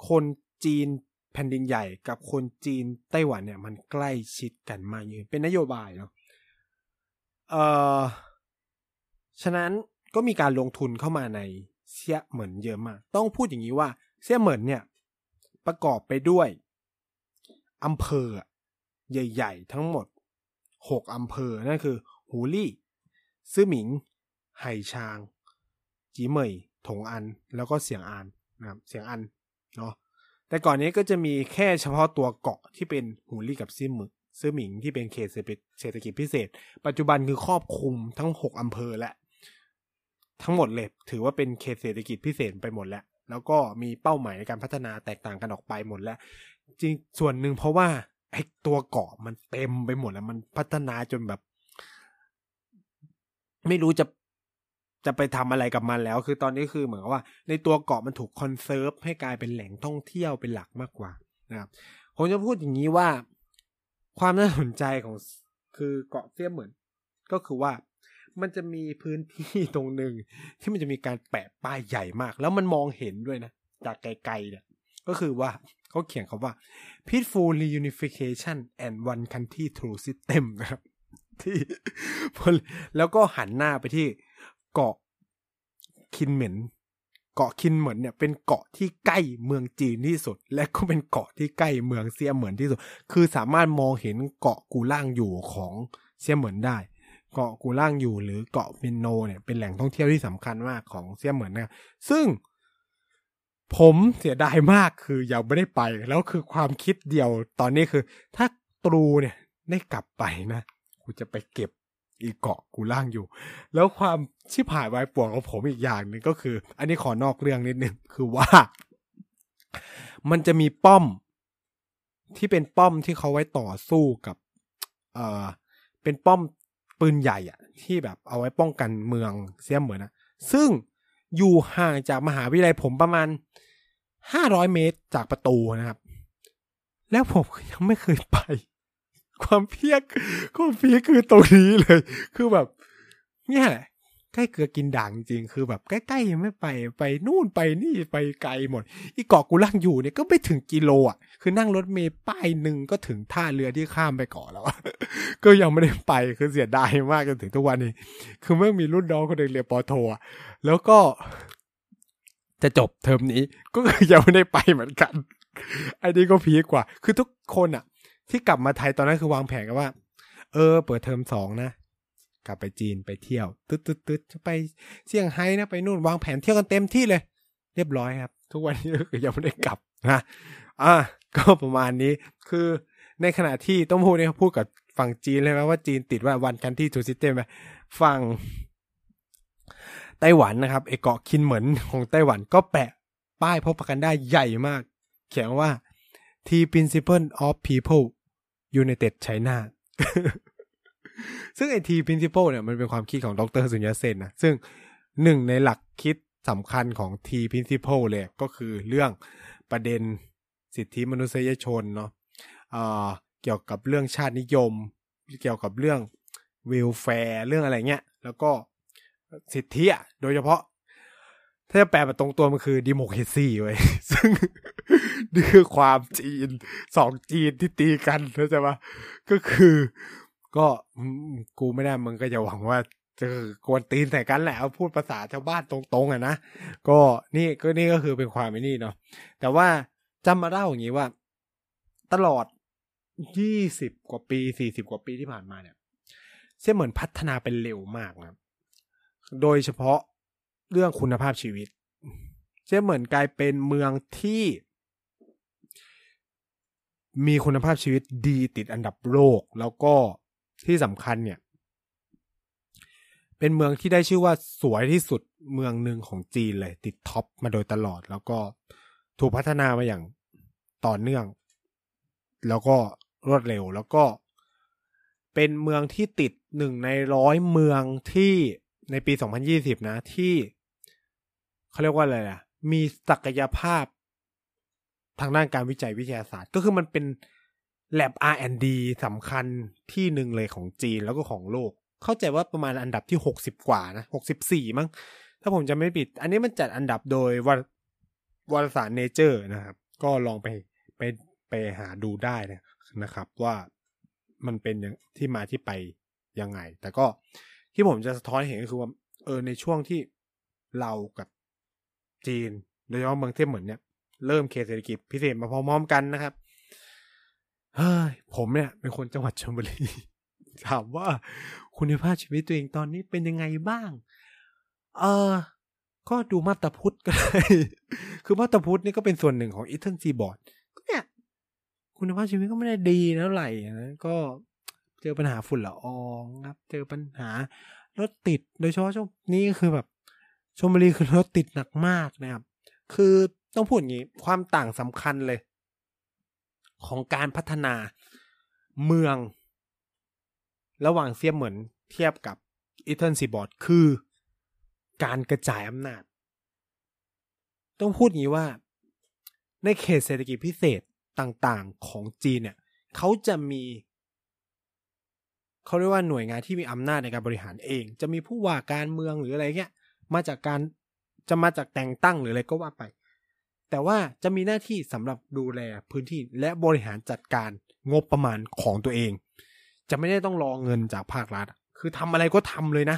คนจีนแผ่นดินใหญ่กับคนจีนไต้หวันเนี่ยมันใกล้ชิดกันมากยิ่งเป็นนโยบายเนาะเอ่อฉะนั้นก็มีการลงทุนเข้ามาในเซี่ยเหมินเยอะมากต้องพูดอย่างนี้ว่าเซี่ยเหมินเนี่ยประกอบไปด้วยอำเภอใหญ่ๆทั้งหมดหกอำเภอนั่นคือหูลี่ซื่อหมิงไหชางจีเหมยถงอันแล้วก็เสียงอันนะครับเสียงอันเนาะแต่ก่อนนี้ก็จะมีแค่เฉพาะตัวเกาะที่เป็นหูลี่กับซื่อหมิงซื่อหมิงที่เป็นเขตเศรษฐกิจพิเศษปัจจุบันคือครอบคลุมทั้งหกอำเภอและทั้งหมดเลยถือว่าเป็นเขตเศรษฐกิจพิเศษไปหมดแล้วแล้วก็มีเป้าหมายในการพัฒนาแตกต่างกันออกไปหมดแล้วจริงส่วนหนึ่งเพราะว่าไอ้ตัวเกาะมันเต็มไปหมดแล้วมันพัฒนาจนแบบไม่รู้จะจะไปทำอะไรกับมันแล้วคือตอนนี้คือเหมือนว่าในตัวเกาะมันถูกคอนเซิร์ฟให้กลายเป็นแหล่งท่องเที่ยวเป็นหลักมากกว่านะครับผมจะพูดอย่างนี้ว่าความน่าสนใจของคือเกาะเสี้ยเหมือนก็คือว่ามันจะมีพื้นที่ตรงหนึ่งที่มันจะมีการแปะป้ายใหญ่มากแล้วมันมองเห็นด้วยนะจากไกลๆเนี่ยก็คือว่าเขาเขียนคำว่า peaceful reunification and one country through system นะครับที่แล้วก็หันหน้าไปที่เกาะคินเหมินเกาะคินเหมินเนี่ยเป็นเกาะที่ใกล้เมืองจีนที่สุดและก็เป็นเกาะที่ใกล้เมืองเซี่ยเหมินที่สุดคือสามารถมองเห็นเกาะกูล่างอยู่ของเซี่ยเหมินได้เกาะกูล่างอยู่หรือเกาะเมนโนเนี่ยเป็นแหล่งท่องเที่ยวที่สำคัญมากของเซี่ยเหมินนะซึ่งผมเสียดายมากคือยังไม่ได้ไปแล้วคือความคิดเดียวตอนนี้คือถ้าตรูเนี่ยได้กลับไปนะกูจะไปเก็บ อีเกาะกูล่างอยู่แล้วความชิบหายวายป่วงของผมอีกอย่างนึงก็คืออันนี้ขอนอกเรื่องนิดนึงคือว่ามันจะมีป้อมที่เป็นป้อมที่เขาไว้ต่อสู้กับเอ่อเป็นป้อมปืนใหญ่อ่ะที่แบบเอาไว้ป้องกันเมืองเสียเหมือนนะซึ่งอยู่ห่างจากมหาวิทยาลัยผมประมาณห้าร้อยเมตรจากประตูนะครับแล้วผมยังไม่เคยไปความเพี้ยความเพี้ยคือตรงนี้เลยคือแบบเนี่ยแหละใกล้เกลือกินด่างจริงคือแบบใกล้ๆยังไม่ไปไปนู่นไปนี่ไปไกลหมดอีเกาะกูล่างอยู่เนี่ยก็ไม่ถึงกิโลอ่ะคือนั่งรถเมล์ป้ายหนึ่งก็ถึงท่าเรือที่ข้ามไปเกาะแล้วก็ยังไม่ได้ไปคือเสียดายมากจนถึงทุกวันนี้คือเมื่อมีรุ่นน้องคนหนึ่งเรียนป.โทแล้วก็จะจบเทอมนี้ก็ยังไม่ได้ไปเหมือนกันไอ้นี่ก็พีกว่าคือทุกคนอ่ะที่กลับมาไทยตอนนั้นคือวางแผนกันว่าเออเปิดเทอมสองนะกลับไปจีนไปเที่ยวตึ๊ดตึ๊ดตึ๊ดจะไปเซี่ยงไฮ้นะไปนู่นวางแผนเที่ยวกันเต็มที่เลยเรียบร้อยครับทุกวันนี้ก็ยังไม่ได้กลับนะอ่ะก็ประมาณนี้คือในขณะที่ต้องพูดเนี่ยพูดกับฝั่งจีนเลยไหมว่าจีนติดว่าวันคันที่ทูซิสเต็มไหมฝั่งไต้หวันนะครับไอเกาะคินเหมินของไต้หวันก็แปะป้ายพบกันได้ใหญ่มากเขียนว่า The Principle of People United China ซึ่งไอ้ The Principle เนี่ยมันเป็นความคิดของดร.สุญญเซนนะซึ่งหนึ่งในหลักคิดสำคัญของ The Principle เลยก็คือเรื่องประเด็นสิทธิมนุษยชนเนาะ เอ่อ เกี่ยวกับเรื่องชาตินิยมเกี่ยวกับเรื่อง welfare เรื่องอะไรเงี้ยแล้วก็สิทธิอ่ะโดยเฉพาะถ้าจะแปลแบบตรงตัวมันคือ democracy เว้ยซึ่งนี่คือความจีนสองจีนที่ตีกันเข้าใจป่ะก็คือก็กูไม่ได้มึงก็จะหวังว่าจะกวนตีนใส่กันแหละเอาพูดภาษาชาวบ้านตรงๆอ่ะนะก็นี่ก็นี่ก็คือเป็นความไอ้นี่เนาะแต่ว่าจำมาเล่าอย่างนี้ว่าตลอดยี่สิบกว่าปีสี่สิบกว่าปีที่ผ่านมาเนี่ยเสี่ยเหมือนพัฒนาเป็นเร็วมากนะโดยเฉพาะเรื่องคุณภาพชีวิตเสี่ยเหมือนกลายเป็นเมืองที่มีคุณภาพชีวิตดีติดอันดับโลกแล้วก็ที่สำคัญเนี่ยเป็นเมืองที่ได้ชื่อว่าสวยที่สุดเมืองหนึ่งของจีนเลยติดท็อปมาโดยตลอดแล้วก็ถูกพัฒนามาอย่างต่อเนื่องแล้วก็รวดเร็วแล้วก็เป็นเมืองที่ติดหนึ่งในร้อยเมืองที่ในปีสองพันยี่สิบนะที่เขาเรียกว่าอะไรล่ะมีศักยภาพทางด้านการวิจัยวิทยาศาสตร์ก็คือมันเป็น lab อาร์ แอนด์ ดี สำคัญที่หนึ่งเลยของจีนแล้วก็ของโลกเข้าใจว่าประมาณอันดับที่หกสิบกว่านะหกสิบสี่มั้งถ้าผมจะไม่ผิดอันนี้มันจัดอันดับโดยวารสาร Nature นะครับก็ลองไปไปไปหาดูได้นะครับว่ามันเป็นที่มาที่ไปยังไงแต่ก็ที่ผมจะสะท้อนเห็นก็คือว่าเออในช่วงที่เรากับจีนโดยเฉพาะเมืองเซี่ยเหมินเนี่ยเริ่มเขตเศรษฐกิจพิเศษมาพร้อมๆกันนะครับเฮ้ยผมเนี่ยเป็นคนจังหวัดชลบุรีถามว่าคุณภาพชีวิตตัวเองตอนนี้เป็นยังไงบ้างเออก็ดูมาตาพุทธก็ได้คือมาตาพุทธนี่ก็เป็นส่วนหนึ่งของอีเทิร์นซีบอร์ดก็เนี่ยคุณภาพชีวิตก็ไม่ได้ดีนะไหลนะก็เจอปัญหาฝุ่นละอองครับเจอปัญหารถติดโดยเฉพาะช่วงนี้คือแบบชลบุรีคือรถติดหนักมากนะครับคือต้องพูดอย่างนี้ความต่างสำคัญเลยของการพัฒนาเมืองระหว่างเซี่ยเหมินเทียบกับอีเทิร์นซีบอร์ดคือการกระจายอำนาจต้องพูดอย่างนี้ว่าในเขตเศรษฐกิจพิเศษต่างๆของจีนเนี่ยเขาจะมีเขาเรียกว่าหน่วยงานที่มีอำนาจในการบริหารเองจะมีผู้ว่าการเมืองหรืออะไรเงี้ยมาจากการจะมาจากแต่งตั้งหรืออะไรก็ว่าไปแต่ว่าจะมีหน้าที่สำหรับดูแลพื้นที่และบริหารจัดการงบประมาณของตัวเองจะไม่ได้ต้องรอเงินจากภาครัฐคือทำอะไรก็ทำเลยนะ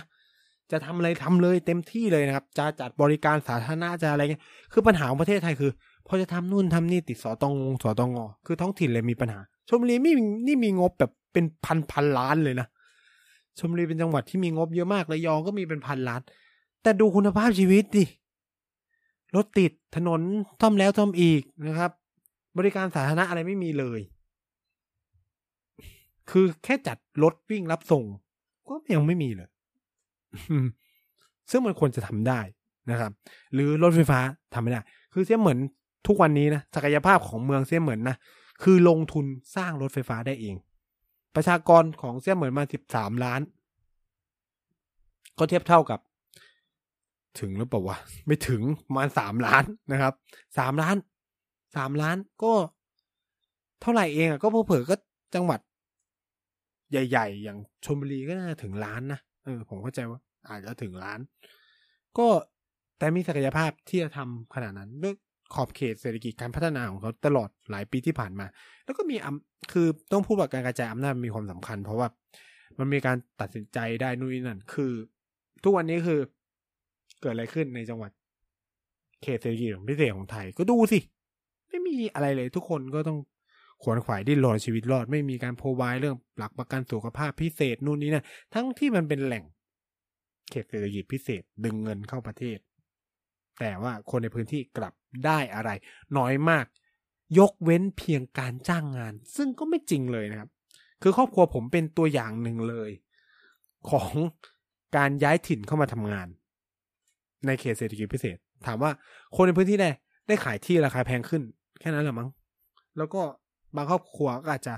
จะทำอะไรทำเลยเต็มที่เลยนะครับจะจัดบริการสาธารณะจะอะไรเงี้ยคือปัญหาของประเทศไทยคือพอจะทำนู่นทำนี่ติดสตงสตงคือท้องถิ่นเลยมีปัญหาชลบุรีนี่นี่มีงบแบบเป็นพันพันล้านเลยนะชลบุรีเป็นจังหวัดที่มีงบเยอะมากระยองก็มีเป็นพันล้านแต่ดูคุณภาพชีวิตดิรถติดถนนซ่อมแล้วซ่อมอีกนะครับบริการสาธารณะอะไรไม่มีเลยคือแค่จัดรถวิ่งรับส่ง ก็ยังไม่มีเลยซึ่งมันควรจะทำได้นะครับหรือรถไฟฟ้าทำไม่ได้คือเสียเหมือนทุกวันนี้นะศักยภาพของเมืองเสียเหมือนนะคือลงทุนสร้างรถไฟฟ้าได้เองประชากรของเสียเหมือนมาสิบสามล้านก็เทียบเท่ากับถึงหรือเปล่าวะไม่ถึงประมาณสามล้านนะครับสามล้านสามล้านก็เท่าไหร่เองอ่ะก็เผลอๆก็จังหวัดใหญ่ๆอย่างชลบุรีก็น่าถึงล้านนะเออผมเข้าใจว่าอาจจะถึงล้านก็แต่มีศักยภาพที่จะทำขนาดนั้นด้วยขอบเขตเศรษฐกิจการพัฒนาของเขาตลอดหลายปีที่ผ่านมาแล้วก็มีคือต้องพูดว่าการกระจายอำนาจมีความสำคัญเพราะว่ามันมีการตัดสินใจได้นู่นนี่นั่นคือทุกวันนี้คือเกิดอะไรขึ้นในจังหวัดเขตเศรษฐกิจพิเศษของไทยก็ดูสิไม่มีอะไรเลยทุกคนก็ต้องขวนขวายดิ้นรนชีวิตรอดไม่มีการโพไวด์เรื่องหลักประกันสุขภาพพิเศษนู่นนี่นั่นทั้งที่มันเป็นแหล่งเขตเศรษฐกิจพิเศษดึงเงินเข้าประเทศแต่ว่าคนในพื้นที่กลับได้อะไรน้อยมากยกเว้นเพียงการจ้างงานซึ่งก็ไม่จริงเลยนะครับคือครอบครัวผมเป็นตัวอย่างหนึ่งเลยของการย้ายถิ่นเข้ามาทำงานในเขตเศรษฐกิจพิเศษถามว่าคนในพื้นที่ได้ได้ขายที่ราคาแพงขึ้นแค่นั้นแหละมั้งแล้วก็บางครอบครัวก็อาจจะ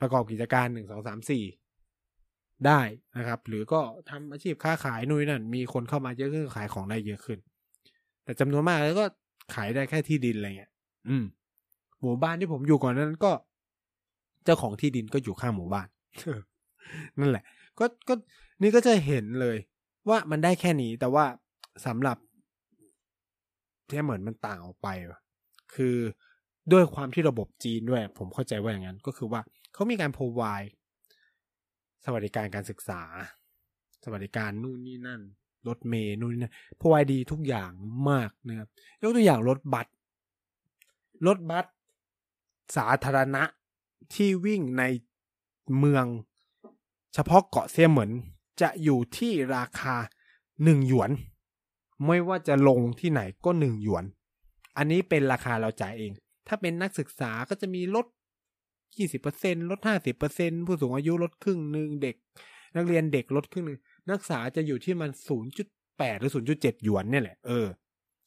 ประกอบกิจการหนึ่ง สอง สาม สี่ได้นะครับหรือก็ทำอาชีพค้าขายนู่นนั่นมีคนเข้ามาเยอะขึ้นขายของได้เยอะขึ้นแต่จำนวนมากแล้วก็ขายได้แค่ที่ดินอะไรเงี้ยอืมหมู่บ้านที่ผมอยู่ก่อนนั้นก็เจ้าของที่ดินก็อยู่ข้างหมู่บ้าน นั่นแหละก็ก็นี่ก็จะเห็นเลยว่ามันได้แค่นี้แต่ว่าสำหรับที่เหมือนมันต่างออกไปคือด้วยความที่ระบบจีนด้วยผมเข้าใจว่าอย่างนั้นก็คือว่าเขามีการ provide สวัสดิการการศึกษาสวัสดิการนู่นนี่นั่นรถเมล์นู่นนี่นั่น provide ดีทุกอย่างมากนะครับยกตัวอย่างรถบัสรถบัสสาธารณะที่วิ่งในเมืองเฉพาะเกาะเสียเหมือนจะอยู่ที่ราคาหนึ่งหยวนไม่ว่าจะลงที่ไหนก็หนึ่งหยวนอันนี้เป็นราคาเราจ่ายเองถ้าเป็นนักศึกษาก็จะมีลด ยี่สิบเปอร์เซ็นต์ ลด ห้าสิบเปอร์เซ็นต์ ผู้สูงอายุลดครึ่งนึงเด็กนักเรียนเด็กลดครึ่งนึงนักศึกษาจะอยู่ที่มัน ศูนย์จุดแปด หรือ ศูนย์จุดเจ็ดหยวนเนี่ยแหละเออ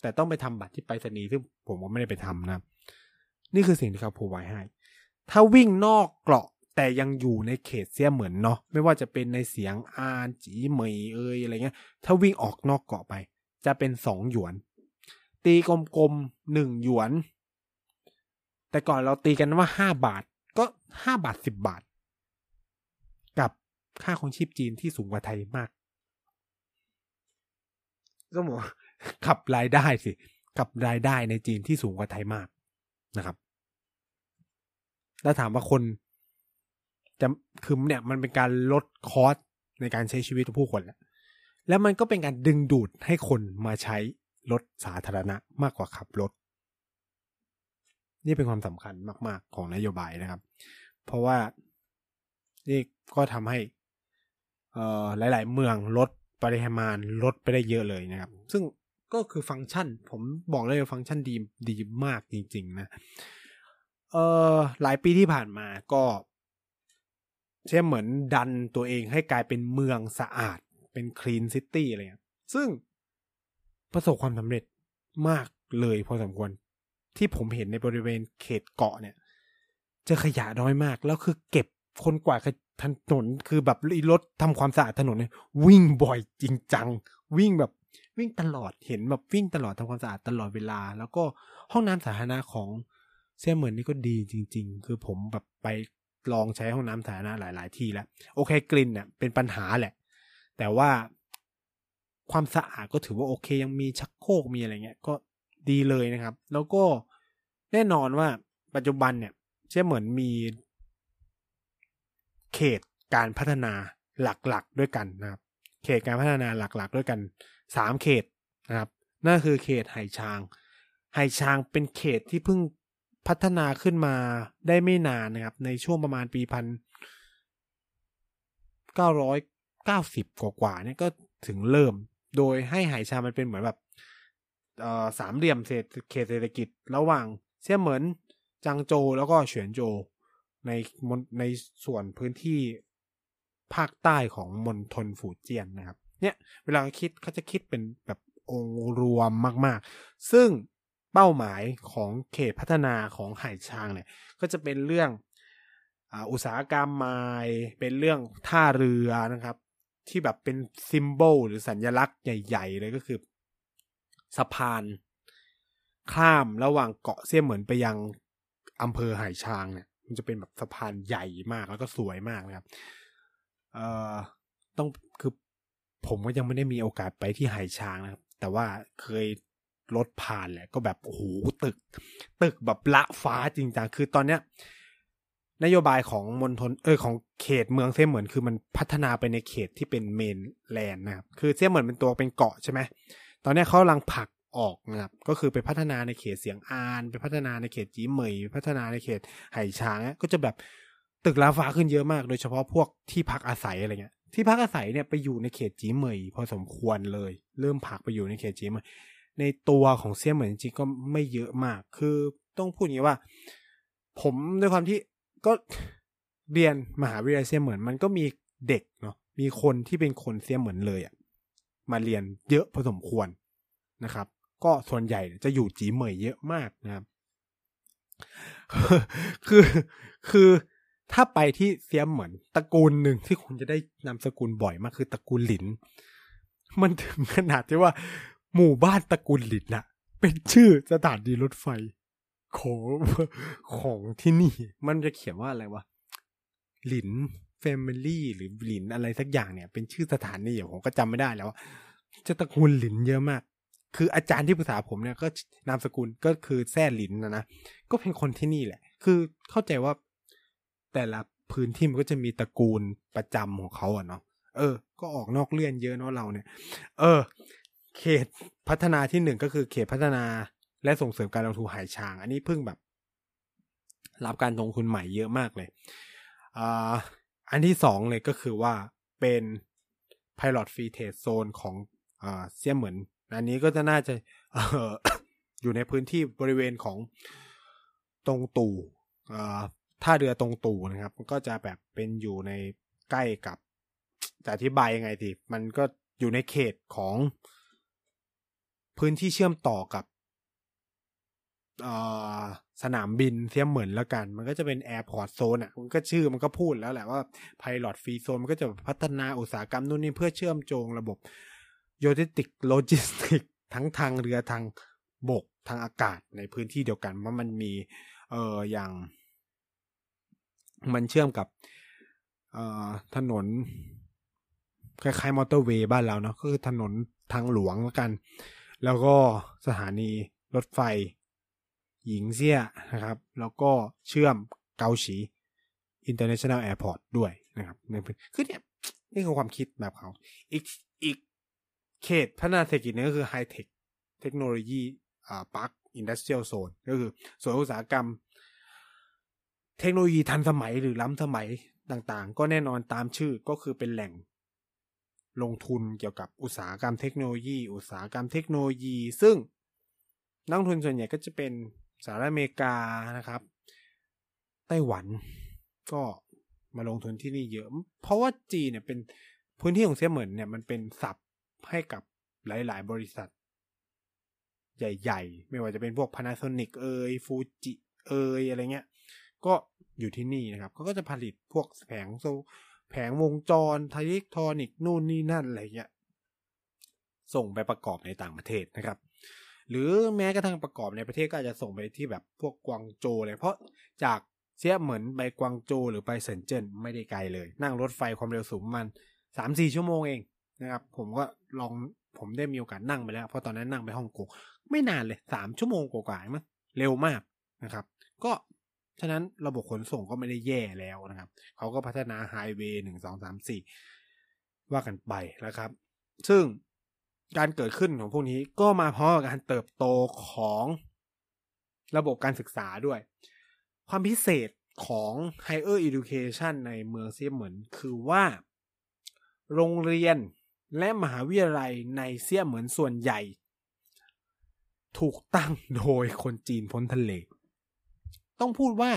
แต่ต้องไปทำบัตรที่ไปรษณีย์ซึ่งผมก็ไม่ได้ไปทำนะนี่คือสิ่งที่เขาโพไวให้ถ้าวิ่งนอกเกาะแต่ยังอยู่ในเขตเสียเหมือนเนาะไม่ว่าจะเป็นในเสียงอานจีเหมยเอ้ยอะไรเงี้ยถ้าวิ่งออกนอกเกาะไปจะเป็นสองหยวนตีกลมๆหนึ่งหยวนแต่ก่อนเราตีกันว่าห้าบาทก็ห้าบาทสิบบาทกับค่าของชีพจีนที่สูงกว่าไทยมากก็หมดกับรายได้สิกับรายได้ในจีนที่สูงกว่าไทยมากนะครับแล้วถามว่าคนจะคือเนี่ยมันเป็นการลดคอสในการใช้ชีวิตของผู้คนแล้วแล้วมันก็เป็นการดึงดูดให้คนมาใช้รถสาธารณะมากกว่าขับรถนี่เป็นความสำคัญมากๆของนโยบายนะครับเพราะว่านี่ก็ทำให้เอ่อหลายๆเมืองลดปริมาณลดไปได้เยอะเลยนะครับซึ่งก็คือฟังก์ชันผมบอกเลยว่าฟังก์ชันดีดีมากจริงๆนะเอ่อหลายปีที่ผ่านมาก็เช่นเหมือนดันตัวเองให้กลายเป็นเมืองสะอาดเป็น clean city อะไรอย่างเงี้ยซึ่งประสบความสำเร็จมากเลยพอสมควรที่ผมเห็นในบริเวณเขตเกาะเนี่ยเจอขยะน้อยมากแล้วคือเก็บคนกวาดถนนคือแบบรถทำความสะอาดถนนเนี่ยวิ่งบ่อยจริงจังวิ่งแบบวิ่งตลอดเห็นแบบวิ่งตลอดทำความสะอาดตลอดเวลาแล้วก็ห้องน้ำสาธารณะของเสี่ยเหมือนนี่ก็ดีจริงๆคือผมแบบไปลองใช้ห้องน้ำสาธารณะหลายๆที่แล้วโอเคกลิ่นเนี่ยเป็นปัญหาแหละแต่ว่าความสะอาดก็ถือว่าโอเคยังมีชักโครกมีอะไรเงี้ยก็ดีเลยนะครับแล้วก็แน่นอนว่าปัจจุบันเนี่ยเชื่อเหมือนมีเขตการพัฒนาหลักๆด้วยกันนะครับเขตการพัฒนาหลักๆด้วยกันสามเขตนะครับนั่นคือเขตไหชางไหชางเป็นเขตที่เพิ่งพัฒนาขึ้นมาได้ไม่นานนะครับในช่วงประมาณปีหนึ่งพันเก้าร้อยเก้าสิบกว่าๆเนี่ยก็ถึงเริ่มโดยให้ไหชางมันเป็นเหมือนแบบเอ่อสามเหลี่ยมเศรษฐเขตเศรษฐกิจระหว่างเสี่ยเหมินจางโจวแล้วก็เฉียนโจวในในส่วนพื้นที่ ภาคใต้ของมณฑลฝูเจียนนะครับเนี่ยเวลาคิดเขาจะคิดเป็นแบบองค์รวมมากๆซึ่งเป้าหมายของเขตพัฒนาของไหชางเนี่ยก็จะเป็นเรื่องอุตสาหกรรมไม้เป็นเรื่องท่าเรือนะครับที่แบบเป็นซิมโบลหรือสัญลักษณ์ใหญ่ๆเลยก็คือสะพานข้ามระหว่างเกาะเสี่ยเหมือนไปยังอำเภอไหชางเนี่ยมันจะเป็นแบบสะพานใหญ่มากแล้วก็สวยมากนะครับเอ่อต้องคือผมก็ยังไม่ได้มีโอกาสไปที่ไหชางนะครับแต่ว่าเคยรถผ่านแหละก็แบบโอ้โหตึกตึกแบบละฟ้าจริงจังคือตอนเนี้ยนโยบายของมณฑลเออของเขตเมืองเสี่ยเหมือนคือมันพัฒนาไปในเขตที่เป็นเมนแลนด์นะครับคือเสี่ยเหมือนเป็นตัวเป็นเกาะใช่ไหมตอนนี้เขากำลังผลักออกนะครับก็คือไปพัฒนาในเขตเสียงอานไปพัฒนาในเขตจีเหมยพัฒนาในเขตไหชางก็จะแบบตึกล้าฟ้าขึ้นเยอะมากโดยเฉพาะพวกที่พักอาศัยอะไรเงี้ยที่พักอาศัยเนี่ยไปอยู่ในเขตจีเหมยพอสมควรเลยเริ่มผลักไปอยู่ในเขตจีเหมยในตัวของเสี่ยเหมือนจริงก็ไม่เยอะมากคือต้องพูดอย่างนี้ว่าผมด้วยความที่ก็เรียนมหาวิทยาลัยเสี่ยเหมือนมันก็มีเด็กเนาะมีคนที่เป็นคนเสี่ยเหมือนเลยอ่ะมาเรียนเยอะพอสมควรนะครับก็ส่วนใหญ่จะอยู่จีเหมยเยอะมากนะครับ คือคือถ้าไปที่เสี่ยเหมือนตระกูลหนึ่งที่คุณจะได้นามสกุลบ่อยมากคือตระกูลหลินมันถึงขนาดที่ว่าหมู่บ้านตระกูลหลินน่ะเป็นชื่อสถานีรถไฟของของที่นี่มันจะเขียนว่าอะไรวะหลิน Family หรือหลินอะไรสักอย่างเนี่ยเป็นชื่อสถานีอย่างผมก็จำไม่ได้แล้วจะตระกูลหลินเยอะมากคืออาจารย์ที่ปรึกษาผมเนี่ยก็นามสกุลก็คือแซ่หลินนะนะก็เป็นคนที่นี่แหละคือเข้าใจว่าแต่ละพื้นที่มันก็จะมีตระกูลประจำของเขาอ่ะเนาะเออก็ออกนอกเลื่อนเยอะเนาะเราเนี่ยเออเขตพัฒนาที่หนึ่งก็คือเขตพัฒนาและส่งเสริมการลงทุนไหชางอันนี้เพิ่งแบบรับการลงทุนใหม่เยอะมากเลยอ่าอันที่สองเลยก็คือว่าเป็น Pilot Free Trade Zone ของอ่าเสี่ยเหมือนอันนี้ก็จะน่าจะ อยู่ในพื้นที่บริเวณของตรงตู่ท่าเรือตรงตู่นะครับก็จะแบบเป็นอยู่ในใกล้กับจะอธิบายยังไงดีมันก็อยู่ในเขตของพื้นที่เชื่อมต่อกับสนามบินเสี่ยเหมือนแล้วกันมันก็จะเป็นแอร์พอร์ตโซนอ่ะมันก็ชื่อมันก็พูดแล้วแหละว่า Pilot Free Zone มันก็จะพัฒนาอุตสาหกรรมนู่นนี่เพื่อเชื่อมโยงระบบโลจิสติกโลจิสติกทั้งทางเรือทางบกทางอากาศในพื้นที่เดียวกันว่ามันมีเอ่ออย่างมันเชื่อมกับเอ่อถนนคล้ายๆมอเตอร์เวย์บ้านเราเนาะก็คือถนนทางหลวงแล้วกันแล้วก็สถานีรถไฟหญิงเซี่ยนะครับแล้วก็เชื่อมเกาฉีอินเตอร์เนชั่นแนลแอร์พอร์ตด้วยนะครับคือเนี่ยนี่คือความคิดแบบเขาอีกอีกเขตพัฒนาเศรษฐกิจนี่ก็คือไฮเทคเทคโนโลยีอ่าพาร์คอินดัสเทรียลโซนก็คือส่วนอุตสาหกรรมเทคโนโลยีทันสมัยหรือล้ำสมัยต่างๆก็แน่นอนตามชื่อก็คือเป็นแหล่งลงทุนเกี่ยวกับอุตสาหกรรมเทคโนโลยีอุตสาหกรรมเทคโนโลยีซึ่งนักลงทุนส่วนใหญ่ก็จะเป็นสหรัฐอเมริกานะครับไต้หวันก็มาลงทุนที่นี่เยอะเพราะว่าจีเนี่ยเป็นพื้นที่ของเสี่ยเหมินเนี่ยมันเป็นศัพท์ให้กับหลายๆบริษัทใหญ่ๆไม่ว่าจะเป็นพวก Panasonic เอ่ย Fuji เอ่ยอะไรเงี้ยก็อยู่ที่นี่นะครับเขาก็จะผลิตพวกแผงโซแผงวงจรอิเล็กทรอนิกส์นู่นนี่นั่นอะไรเงี้ยส่งไปประกอบในต่างประเทศนะครับหรือแม้กระทั่งประกอบในประเทศก็อาจจะส่งไปที่แบบพวกกวางโจวเลยเพราะจากเสี่ยเหมินไปกวางโจวหรือไปเซินเจิ้นไม่ได้ไกลเลยนั่งรถไฟความเร็วสูงมัน สามถึงสี่ ชั่วโมงเองนะครับผมก็ลองผมได้มีโอกาสนั่งไปแล้วเพราะตอนนั้นนั่งไปฮ่องกงไม่นานเลยสามชั่วโมงกว่าๆมั้งเร็วมากนะครับก็ฉะนั้นระบบขนส่งก็ไม่ได้แย่แล้วนะครับเขาก็พัฒนาไฮเวย์หนึ่ง สอง สาม สี่ว่ากันไปนะครับซึ่งการเกิดขึ้นของพวกนี้ก็มาพร้อมกับการเติบโตของระบบการศึกษาด้วยความพิเศษของ Higher Education ในเมืองเสี่ยเหมินคือว่าโรงเรียนและมหาวิทยาลัยในเสี่ยเหมินส่วนใหญ่ถูกตั้งโดยคนจีนพ้นทะเลต้องพูดว่า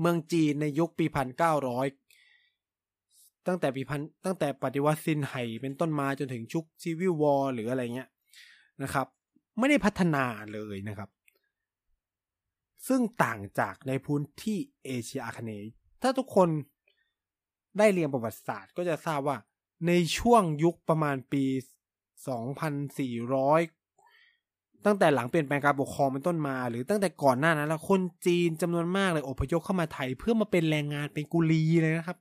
เมืองจีนในยุคปี หนึ่งพันเก้าร้อย ตั้งแต่ปีพันตั้งแต่ปฏิวัติซินไห่เป็นต้นมาจนถึงชุกซีวิลวอร์หรืออะไรเงี้ยนะครับไม่ได้พัฒนาเลยนะครับซึ่งต่างจากในพื้นที่เอเชียอาคเนย์ถ้าทุกคนได้เรียนประวัติศาสตร์ก็จะทราบว่าในช่วงยุคประมาณปีสองพันสี่ร้อยตั้งแต่หลังเปลี่ยนแปลงการปกครองเป็นต้นมาหรือตั้งแต่ก่อนหน้านั้นแล้วคนจีนจำนวนมากเลยอพยพเข้ามาไทยเพื่อมาเป็นแรงงานเป็นกุลีเลยนะครับ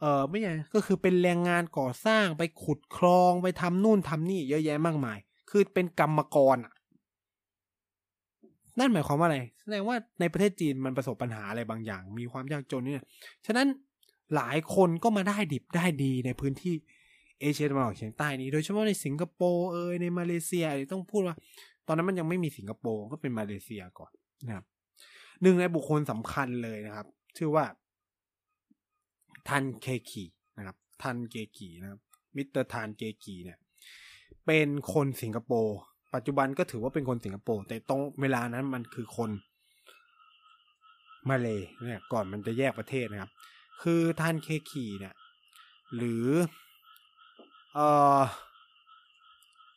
เออไม่ใช่ก็คือเป็นแรงงานก่อสร้างไปขุดคลองไปทำนู่นทำนี่เยอะแยะมากมายคือเป็นกรรมกรนั่นหมายความว่าอะไรแสดงว่าในประเทศจีนมันประสบปัญหาอะไรบางอย่างมีความยากจนเนี่ยฉะนั้นหลายคนก็มาได้ดิบได้ดีในพื้นที่เอเชียตะวันออกเฉียงใต้นี้โดยเฉพาะในสิงคโปร์เอ่ยในมาเลเซียต้องพูดว่าตอนนั้นมันยังไม่มีสิงคโปร์ก็เป็นมาเลเซียก่อนนะครับหนึ่งในบุคคลสำคัญเลยนะครับชื่อว่าทันเคกีนะครับทันเกกีนะครับมิสเตอร์ทันเกกีเนี่ยเป็นคนสิงคโปร์ปัจจุบันก็ถือว่าเป็นคนสิงคโปร์แต่ตรงเวลานั้นมันคือคนมาเลเนี่ยก่อนมันจะแยกประเทศนะครับคือทันเคกีเนี่ยหรือเอ่อ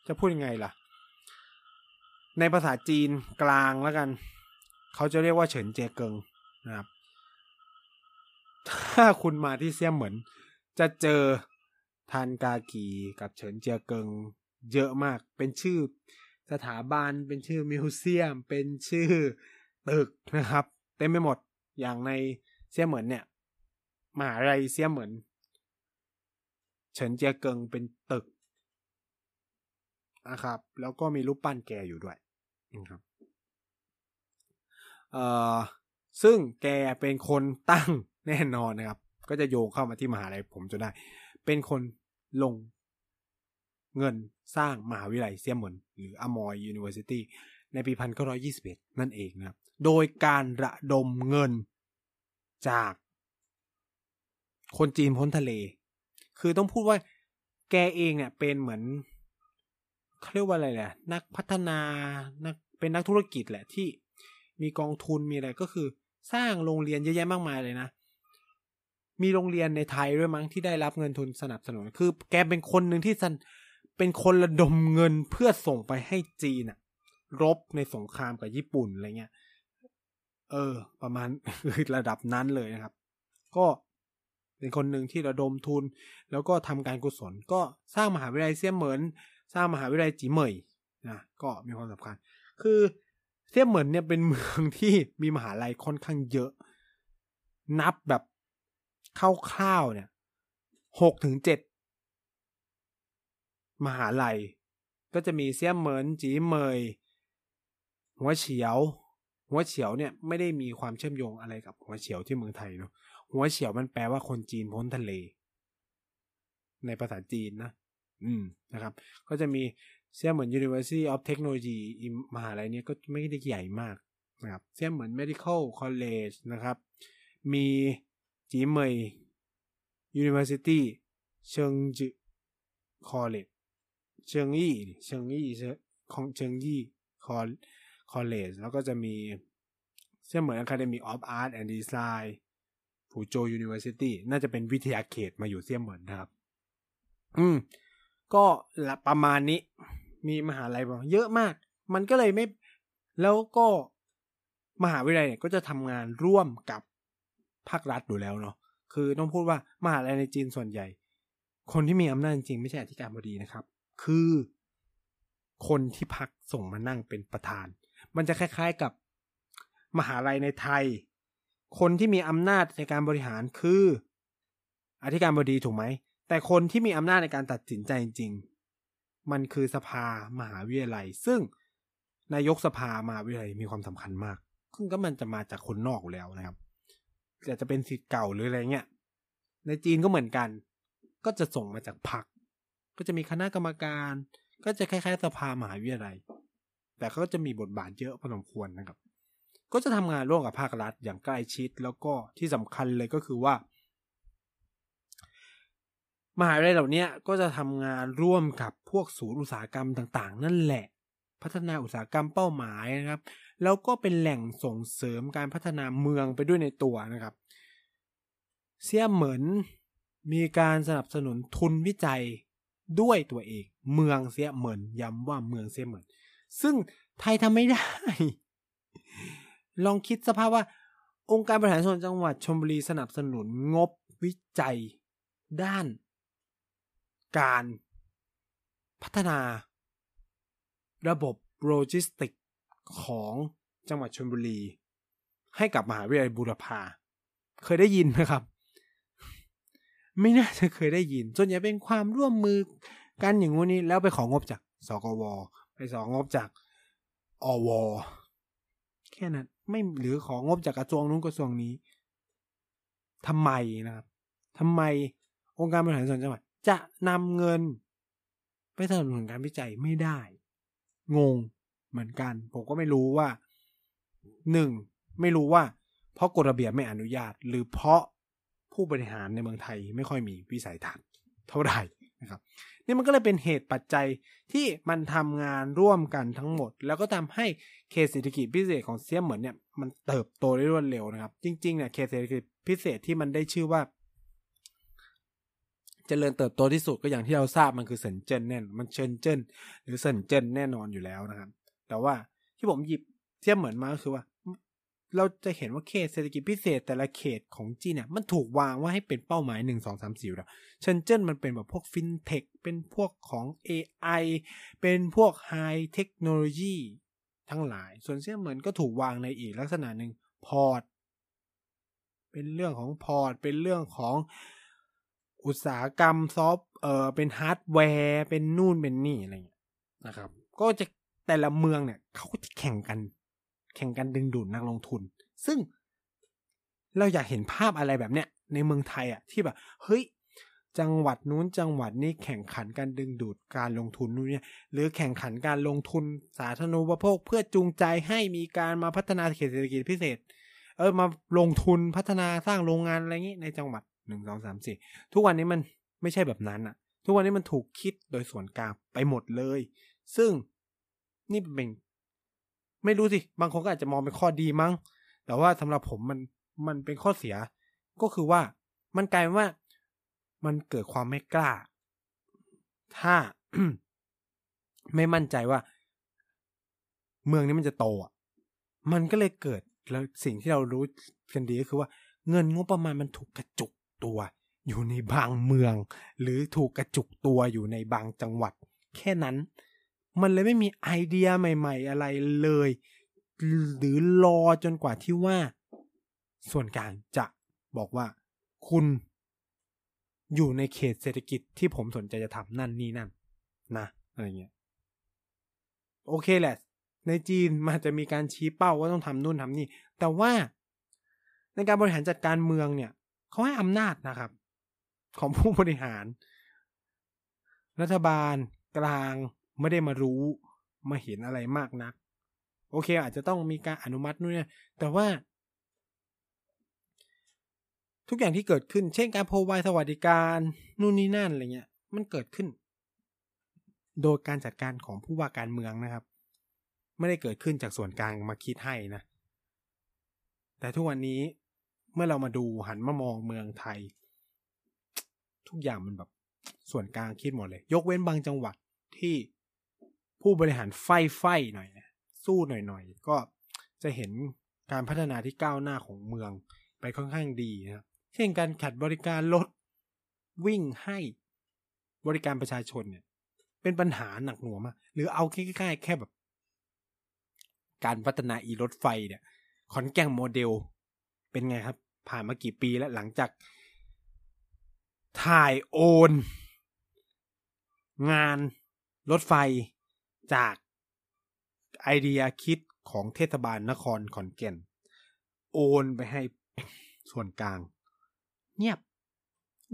จะพูดยังไงล่ะในภาษาจีนกลางแล้วกันเขาจะเรียกว่าเฉินเจเกิงนะครับถ้าคุณมาที่เซี่ยมเหมือนจะเจอทานกากีกับเฉินเจียเกิงเยอะมากเป็นชื่อสถาบันเป็นชื่อมิวเซียมเป็นชื่อตึกนะครับเต็มไปหมดอย่างในเซี่ยมเหมือนเนี่ยมหาวิทยาลัยเซี่ยมเหมือนเฉินเจียเกิงเป็นตึกนะครับแล้วก็มีรูปปั้นแกอยู่ด้วยนะครับเอ่อซึ่งแกเป็นคนตั้งแน่นอนนะครับก็จะโยงเข้ามาที่มหาวิทยาลัยผมจนได้เป็นคนลงเงินสร้างมหาวิทยาลัยเซี่ยมเหมินหรืออมอยยูนิเวอร์ซิตี้ในปีหนึ่งพันเก้าร้อยยี่สิบเอ็ดนั่นเองนะครับโดยการระดมเงินจากคนจีนพ้นทะเลคือต้องพูดว่าแกเองเนี่ยเป็นเหมือนเขาเรียกว่าอะไรแหละนักพัฒนานักเป็นนักธุรกิจแหละที่มีกองทุนมีอะไรก็คือสร้างโรงเรียนเยอะแยะมากมายเลยนะมีโรงเรียนในไทยด้วยมั้งที่ได้รับเงินทุนสนับสนุนคือแกเป็นคนหนึ่งที่เป็นคนระดมเงินเพื่อส่งไปให้จีนอะรบในสงครามกับญี่ปุ่นอะไรเงี้ยเออประมาณระดับนั้นเลยนะครับก็เป็นคนหนึ่งที่ระดมทุนแล้วก็ทำการกุศลก็สร้างมหาวิทยาลัยเซี่ยมเหมินสร้างมหาวิทยาลัยจีเหมยนะก็มีความสำคัญคือเซี่ยมเหมินเนี่ยเป็นเมืองที่มีมหาวิทยาลัยค่อนข้างเยอะนับแบบคร่าวๆเนี่ย หกถึงเจ็ด มหาลัยก็จะมีเซี่ยมเหมินจีเหมยหัวเฉียวหัวเฉียวเนี่ยไม่ได้มีความเชื่อมโยงอะไรกับหัวเฉียวที่เมืองไทยเนาะหัวเฉียวมันแปลว่าคนจีนพ้นทะเลในภาษาจีนนะอืมนะครับก็จะมีเซี่ยมเหมิน University of Technology มหาลัยเนี่ยก็ไม่ได้ใหญ่มากนะครับเซี่ยมเหมิน Medical College นะครับมีจีเหมย University เชิงจือ College เชิงอี้เชิงอี้ของเชิงอี้ College แล้วก็จะมีเซี่ยมเหมิน Academy of Art and Design ฟูโจ University น่าจะเป็นวิทยาเขตมาอยู่เซี่ยมเหมินนะครับอืมก็ประมาณนี้มีมหาลัยเยอะมากมันก็เลยไม่แล้วก็มหาวิทยาลัยเนี่ยก็จะทำงานร่วมกับภาครัฐอยู่แล้วเนาะคือต้องพูดว่ามหาลัยในจีนส่วนใหญ่คนที่มีอำนาจจริงไม่ใช่อธิการบดีนะครับคือคนที่พรรคส่งมานั่งเป็นประธานมันจะคล้ายๆกับมหาลัยในไทยคนที่มีอำนาจในการบริหารคืออธิการบดีถูกไหมแต่คนที่มีอำนาจในการตัดสินใจจริงๆมันคือสภามหาวิทยาลัยซึ่งนายกสภามหาวิทยาลัยมีความสำคัญมากซึ่งก็มันจะมาจากคนนอกแล้วนะครับอาจจะเป็นศิษย์เก่าหรืออะไรเงี้ยในจีนก็เหมือนกันก็จะส่งมาจากพรรคก็จะมีคณะกรรมการก็จะคล้ายๆสภามหาวิทยาลัยแต่เขาก็จะมีบทบาทเยอะพอสมควรนะครับก็จะทำงานร่วมกับภาครัฐอย่างใกล้ชิดแล้วก็ที่สำคัญเลยก็คือว่ามหาวิทยาลัยเหล่านี้ก็จะทำงานร่วมกับพวกศูนย์อุตสาหกรรมต่างๆนั่นแหละพัฒนาอุตสาหกรรมเป้าหมายนะครับแล้วก็เป็นแหล่งส่งเสริมการพัฒนาเมืองไปด้วยในตัวนะครับเซี่ยมเหมิน มีการสนับสนุนทุนวิจัยด้วยตัวเองเมืองเสียเหมือนย้ำว่าเมืองเสียเหมือนซึ่งไทยทำไม่ได้ ลองคิดสภาพว่าองค์การบริหารส่วนจังหวัดชลบุรีสนับสนุนงบวิจัยด้านการพัฒนาระบบโลจิสติกของจังหวัดชลบุรีให้กับมหาวิทยาลัยบูรพาเคยได้ยินไหมครับไม่น่าจะเคยได้ยินส่วนใหญ่เป็นความร่วมมือกันอย่างงู้นนี้แล้วไปของบจากสกวไปของงบจากอวแค่นั้นไม่หรือของงบจากกระทรวงนู้นกระทรวงนี้ทำไมนะครับทำไมองค์การบริหารส่วนจังหวัดจะนำเงินไปสนับสนุนการวิจัยไม่ได้งงเหมือนกันผมก็ไม่รู้ว่าหนึ่งไม่รู้ว่าเพราะกฎระเบียบไม่อนุญาตหรือเพราะผู้บริหารในเมืองไทยไม่ค่อยมีวิสัยทัศน์เท่าไหร่นะครับนี่มันก็เลยเป็นเหตุปัจจัยที่มันทำงานร่วมกันทั้งหมดแล้วก็ทำให้เขตเศรษฐกิจพิเศษของเสียเหมือนเนี่ยมันเติบโตได้รวดเร็วนะครับจริงๆเนี่ยเขตเศรษฐกิจพิเศษที่มันได้ชื่อว่าเจริญเติบโตที่สุดก็อย่างที่เราทราบมันคือเซินเจิ้นแน่นมันเซินเจิ้นหรือเซินเจิ้นแน่นอนอยู่แล้วนะครับแต่ว่าที่ผมหยิบเสียเหมือนมาก็คือว่าเราจะเห็นว่าเขตเศรษฐกิจพิเศษแต่ละเขตของจีนเนี่ยมันถูกวางว่าให้เป็นเป้าหมายหนึ่ง สอง สาม สี่แล้วเซินเจิ้นมันเป็นแบบพวกฟินเทคเป็นพวกของ เอ ไอ เป็นพวกไฮเทคโนโลยีทั้งหลายส่วนเซี่ยเหมือนก็ถูกวางในอีกลักษณะหนึ่งพอร์ตเป็นเรื่องของพอร์ตเป็นเรื่องของอุตสาหกรรมซอฟต์เอ่อเป็นฮาร์ดแวร์เป็นนู่นเป็นนี่อะไรอย่างเงี้ยนะครับก็จะแต่ละเมืองเนี่ยเขาก็จะแข่งกันแข่งกันดึงดูดนักลงทุนซึ่งเราอยากเห็นภาพอะไรแบบเนี้ยในเมืองไทยอ่ะที่แบบเฮ้ยจังหวัดนู้นจังหวัดนี้แข่งขันกันดึงดูดการลงทุนนู่นเนี่ยหรือแข่งขันการลงทุนสาธารณูปโภคเพื่อจูงใจให้มีการมาพัฒนาเขตเศรษฐกิจพิเศษเออมาลงทุนพัฒนาสร้างโรงงานอะไรงี้ในจังหวัดหนึ่ง สอง สาม สี่ทุกวันนี้มันไม่ใช่แบบนั้นอ่ะทุกวันนี้มันถูกคิดโดยส่วนกลางไปหมดเลยซึ่งนี่เป็นไม่รู้สิบางคนก็อาจจะมองเป็นข้อดีมั้งแต่ว่าสำหรับผมมันมันเป็นข้อเสียก็คือว่ามันกลายเป็นว่ามันเกิดความไม่กล้าถ้า ไม่มั่นใจว่าเมืองนี้มันจะโตอ่ะมันก็เลยเกิดแล้วสิ่งที่เรารู้กันดีก็คือว่าเงินงบประมาณมันถูกกระจุกตัวอยู่ในบางเมืองหรือถูกกระจุกตัวอยู่ในบางจังหวัดแค่นั้นมันเลยไม่มีไอเดียใหม่ๆอะไรเลยหรือรอจนกว่าที่ว่าส่วนกลางจะบอกว่าคุณอยู่ในเขตเศรษฐกิจที่ผมสนใจจะทำนั่นนี่นั่นนะอะไรเงี้ยโอเคแหละในจีนมันจะมีการชี้เป้าว่าต้องทำนู่นทำนี่แต่ว่าในการบริหารจัดการเมืองเนี่ยเขาให้อำนาจนะครับของผู้บริหารรัฐบาลกลางไม่ได้มารู้มาเห็นอะไรมากนักโอเคอาจจะต้องมีการอนุมัตินู่นนี่แต่ว่าทุกอย่างที่เกิดขึ้นเช่นการโพลไวสวัสดิการนู่นนี่นั่นอะไรเงี้ยมันเกิดขึ้นโดยการจัดการของผู้ว่าการเมืองนะครับไม่ได้เกิดขึ้นจากส่วนกลางมาคิดให้นะแต่ทุกวันนี้เมื่อเรามาดูหันมามองเมืองไทยทุกอย่างมันแบบส่วนกลางคิดหมดเลยยกเว้นบางจังหวัดที่ผู้บริหารไฟไฟหน่อยนะสู้หน่อยๆก็จะเห็นการพัฒนาที่ก้าวหน้าของเมืองไปค่อนข้างดีนะครับเช่นการขัดบริการรถวิ่งให้บริการประชาชนเนี่ยเป็นปัญหาหนักหน่วงมากหรือเอาใกล้ๆแค่แบบการพัฒนาอีรถไฟเนี่ยขอนแก่นโมเดลเป็นไงครับผ่านมากี่ปีแล้วหลังจากถ่ายโอนงานรถไฟจากไอเดียคิดของเทศบาลนครขอนแก่นโอนไปให้ส่วนกลางเงียบ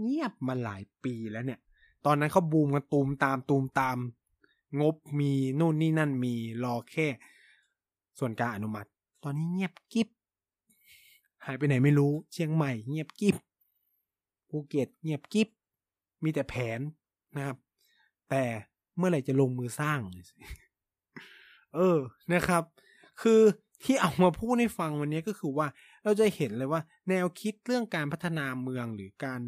เงียบมาหลายปีแล้วเนี่ยตอนนั้นเขาบูมกันตูมตามตูมตามงบมีนู่นนี่นั่นมีรอแค่ส่วนกลางอนุมัติตอนนี้เงียบกิ๊บหายไปไหนไม่รู้เชียงใหม่เงียบกิ๊บภูเก็ตเงียบกิ๊บมีแต่แผนนะครับแต่เมื่อไหร่จะลงมือสร้างเออนะครับคือที่เอามาพูดให้ฟังวันนี้ก็คือว่าเราจะเห็นเลยว่าแนวคิดเรื่องการพัฒนาเมืองหรือการ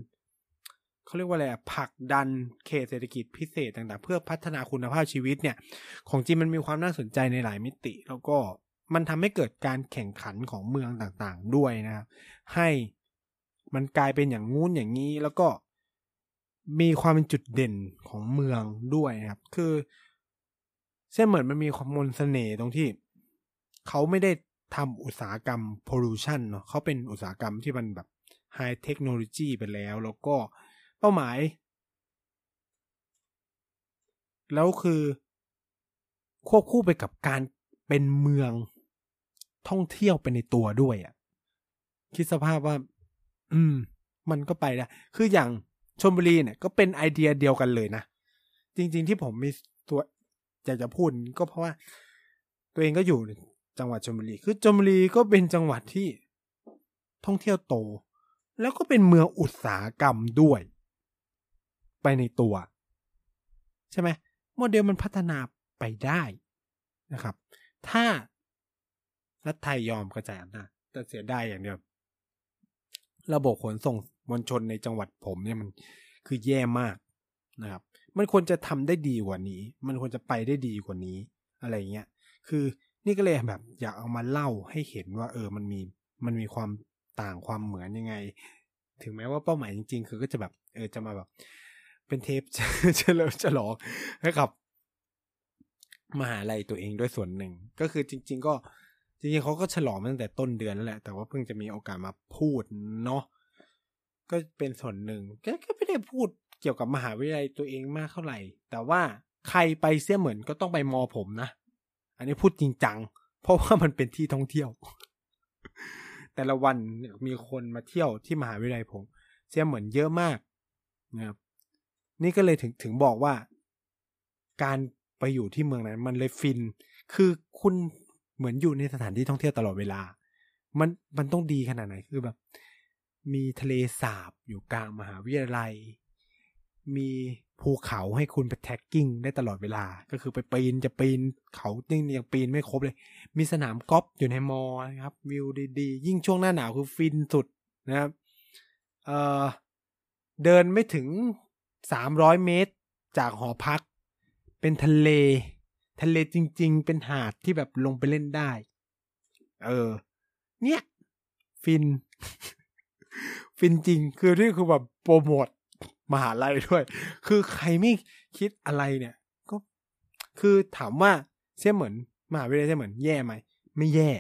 เขาเรียกว่าอะไรผลักดันเขตเศรษฐกิจพิเศษต่างๆเพื่อพัฒนาคุณภาพชีวิตเนี่ยของจีนมันมีความน่าสนใจในหลายมิติแล้วก็มันทำให้เกิดการแข่งขันของเมืองต่างๆด้วยนะครับให้มันกลายเป็นอย่างงู้นอย่างนี้แล้วก็มีความเป็นจุดเด่นของเมืองด้วยนะครับคือเส้นเหมือนมันมีความมนเสน่ห์ตรงที่เขาไม่ได้ทำอุตสาหกรรม pollution เนาะเขาเป็นอุตสาหกรรมที่มันแบบ high technology ไปแล้วแล้วก็เป้าหมายแล้วคือควบคู่ไปกับการเป็นเมืองท่องเที่ยวไปในตัวด้วยอ่ะคิดสภาพว่าอืมมันก็ไปได้คืออย่างชลบุรีเนี่ยก็เป็นไอเดียเดียวกันเลยนะจริงๆที่ผมมีตัวอยากจะพูดก็เพราะว่าตัวเองก็อยู่จังหวัดชลบุรีคือชลบุรีก็เป็นจังหวัดที่ท่องเที่ยวโตแล้วก็เป็นเมืองอุตสาหกรรมด้วยไปในตัวใช่ไหมโมเดลมันพัฒนาไปได้นะครับถ้ารัฐไทยยอมกระจายอำนาจแต่เสียดายอย่างเดียวระบบขนส่งมวลชนในจังหวัดผมเนี่ยมันคือแย่มากนะครับมันควรจะทำได้ดีกว่านี้มันควรจะไปได้ดีกว่านี้อะไรเงี้ยคือนี่ก็เลยแบบอยากเอามาเล่าให้เห็นว่าเออมันมีมันมีความต่างความเหมือนยังไงถึงแม้ว่าเป้าหมายจริงๆคือก็จะแบบเออจะมาแบบเป็นเทปเฉลิมฉลองให้กับมหาลัยตัวเองด้วยส่วนหนึ่งก็คือจริงๆก็จริงๆเขาก็ฉลองตั้งแต่ต้นเดือนแล้วแหละแต่ว่าเพิ่งจะมีโอกาสมาพูดเนาะก็เป็นส่วนหนึ่งก็ไม่ได้พูดเกี่ยวกับมหาวิทยาลัยตัวเองมากเท่าไหร่แต่ว่าใครไปเสี้ยเหมือนก็ต้องไปมอผมนะอันนี้พูดจริงจังเพราะว่ามันเป็นที่ท่องเที่ยวแต่ละวันมีคนมาเที่ยวที่มหาวิทยาลัยผมเสียเหมือนเยอะมากนะครับนี่ก็เลยถึงถึงบอกว่าการไปอยู่ที่เมืองนั้นมันเลยฟินคือคุณเหมือนอยู่ในสถานที่ท่องเที่ยวตลอดเวลามันมันต้องดีขนาดไหนคือแบบมีทะเลสาบอยู่กลางมหาวิทยาลัยมีภูเขาให้คุณไปแท็กกิ้งได้ตลอดเวลาก็คือไปปีนจะปีนเขานี่ยังปีนไม่ครบเลยมีสนามกอล์ฟอยู่ในมอนะครับวิวดีๆยิ่งช่วงหน้าหนาวคือฟินสุดนะครับเอ่อเดินไม่ถึงสามร้อยเมตรจากหอพักเป็นทะเลทะเลจริงๆเป็นหาดที่แบบลงไปเล่นได้เออเนี่ยฟิน ฟินจริงคือนี่คือแบบโปรโมทมหาลัยด้วยคือใครไม่คิดอะไรเนี่ยก็คือถามว่าเสี่ยเหมือนมหาวิทยาลัยเสี่ยเหมือนแย่ไหมไม่แย่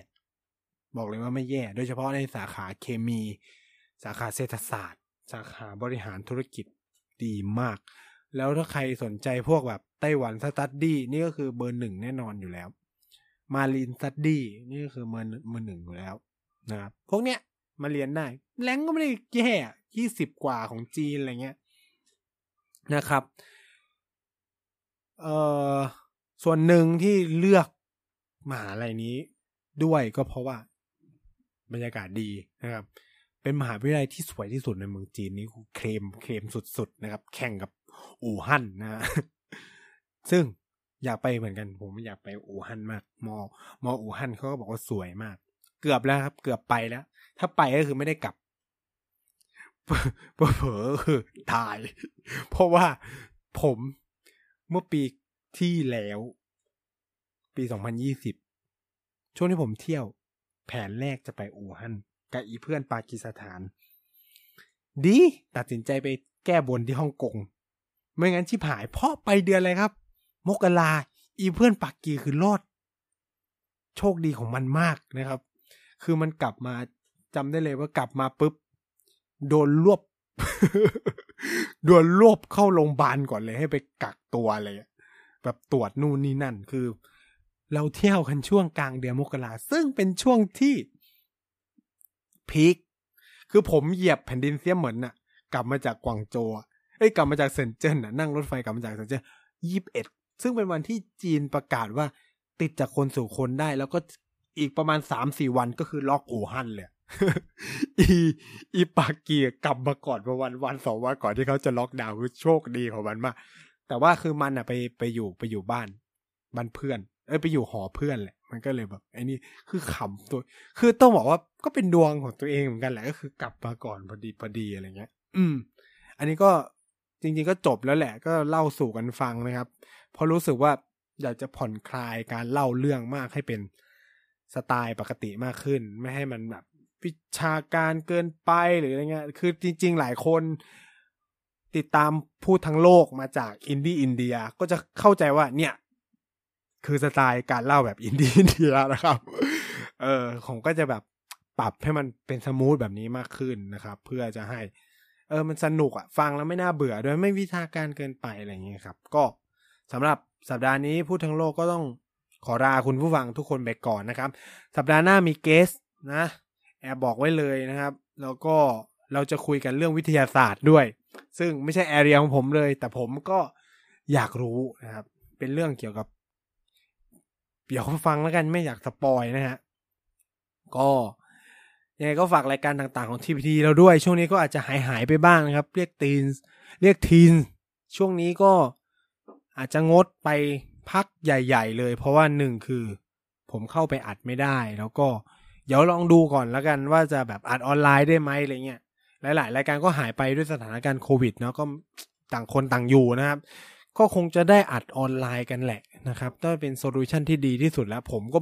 บอกเลยว่าไม่แย่โดยเฉพาะในสาขาเคมีสาขาเศรษฐศาสตร์สาขาบริหารธุรกิจดีมากแล้วถ้าใครสนใจพวกแบบไต้หวันสตั๊ดดี้นี่ก็คือเบอร์หนึ่งแน่นอนอยู่แล้วมารีนสตั๊ดดี้นี่ก็คือเบอร์เบอร์หนึ่งอยู่แล้วนะครับพวกเนี้ยมาเรียนได้แรงก็ไม่ได้แย่ยี่สิบกว่าของจีนอะไรเงี้ยนะครับเอ่อส่วนหนึ่งที่เลือกมหาลัยนี้ด้วยก็เพราะว่าบรรยากาศดีนะครับเป็นมหาวิทยาลัยที่สวยที่สุดในเมืองจีนนี่เคลมเคลมสุดๆนะครับแข่งกับอู่ฮั่นนะซึ่งอยากไปเหมือนกันผมอยากไปอู่ฮั่นมากมอมออู่ฮั่นเขาก็บอกว่าสวยมากเกือบแล้วครับเกือบไปแล้วถ้าไปก็คือไม่ได้กลับเผลอคือตายเพราะว่าผมเมื่อปีที่แล้วปีสองพันยี่สิบช่วงที่ผมเที่ยวแผนแรกจะไปอู่ฮั่นกับอีเพื่อนปากีสถานดีตัดสินใจไปแก้บนที่ฮ่องกงไม่งั้นชิบหายเพราะไปเดือนอะไรครับมกราอีเพื่อนปากีคือรอดโชคดีของมันมากนะครับคือมันกลับมาจำได้เลยว่ากลับมาปุ๊บโดนรวบ โดนรวบเข้าโรงพยาบาลก่อนเลยให้ไปกักตัวอะไรแบบตรวจนู่นนี่นั่นคือเราเที่ยวกันช่วงกลางเดือนมกราซึ่งเป็นช่วงที่พีคคือผมเหยียบแผ่นดินเสียเหมือนน่ะกลับมาจากกวางโจวเอ้ยกลับมาจากเซินเจิ้นน่ะนั่งรถไฟกลับมาจากเซินเจิ้นยี่สิบเอ็ดซึ่งเป็นวันที่จีนประกาศว่าติดจากคนสู่คนได้แล้วก็อีกประมาณ สามถึงสี่ วันก็คือล็อกอู่ฮั่นเลยอีอีปากีกลับมาก่อนประมาณวันสองวันก่อนที่เขาจะล็อกดาวน์คือโชคดีของมันมากแต่ว่าคือมันน่ะไปไปอยู่ไปอยู่บ้านบ้านเพื่อนเอ้ยไปอยู่หอเพื่อนแหละมันก็เลยแบบไอ้นี่คือขำตัวคือต้องบอกว่าก็เป็นดวงของตัวเองเหมือนกันแหละก็คือกลับมาก่อนพอดีพอดีอะไรเงี้ยอืมอันนี้ก็ จริงๆก็จบแล้วแหละก็เล่าสู่กันฟังนะครับเพราะรู้สึกว่าอยากจะผ่อนคลายการเล่าเรื่องมากให้เป็นสไตล์ปกติมากขึ้นไม่ให้มันแบบวิชาการเกินไปหรืออะไรเงี้ยคือจริงๆหลายคนติดตามพูดทั้งโลกมาจากอินดี้อินเดียก็จะเข้าใจว่าเนี่ยคือสไตล์การเล่าแบบอินดี้อินเดียนะครับเออผมก็จะแบบปรับให้มันเป็นสมูทแบบนี้มากขึ้นนะครับเพื่อจะให้เออมันสนุกอ่ะฟังแล้วไม่น่าเบื่อโดยไม่วิชาการเกินไปอะไรอย่างเงี้ยครับก็สำหรับสัปดาห์นี้พูดทั้งโลกก็ต้องขอลาคุณผู้ฟังทุกคนไปก่อนนะครับสัปดาห์หน้ามีเกสนะแอบบอกไว้เลยนะครับแล้วก็เราจะคุยกันเรื่องวิทยาศาสตร์ด้วยซึ่งไม่ใช่แอเรียของผมเลยแต่ผมก็อยากรู้นะครับเป็นเรื่องเกี่ยวกับเดี๋ยวฟังแล้วกันไม่อยากสปอยนะฮะก็ยังไงก็ฝากรายการต่างๆของ ที พี ที เราด้วยช่วงนี้ก็อาจจะหายๆไปบ้างนะครับเรียกทีนเรียกทีนช่วงนี้ก็อาจจะงดไปพักใหญ่ๆเลยเพราะว่าหนึ่งคือผมเข้าไปอัดไม่ได้แล้วก็เดี๋ยวลองดูก่อนแล้วกันว่าจะแบบอัดออนไลน์ได้ไหมอะไรเงี้ยหลายๆรายการก็หายไปด้วยสถานการณ์โควิดเนาะก็ต่างคนต่างอยู่นะครับก็คงจะได้อัดออนไลน์กันแหละนะครับต้องเป็นโซลูชันที่ดีที่สุดแล้วผมก็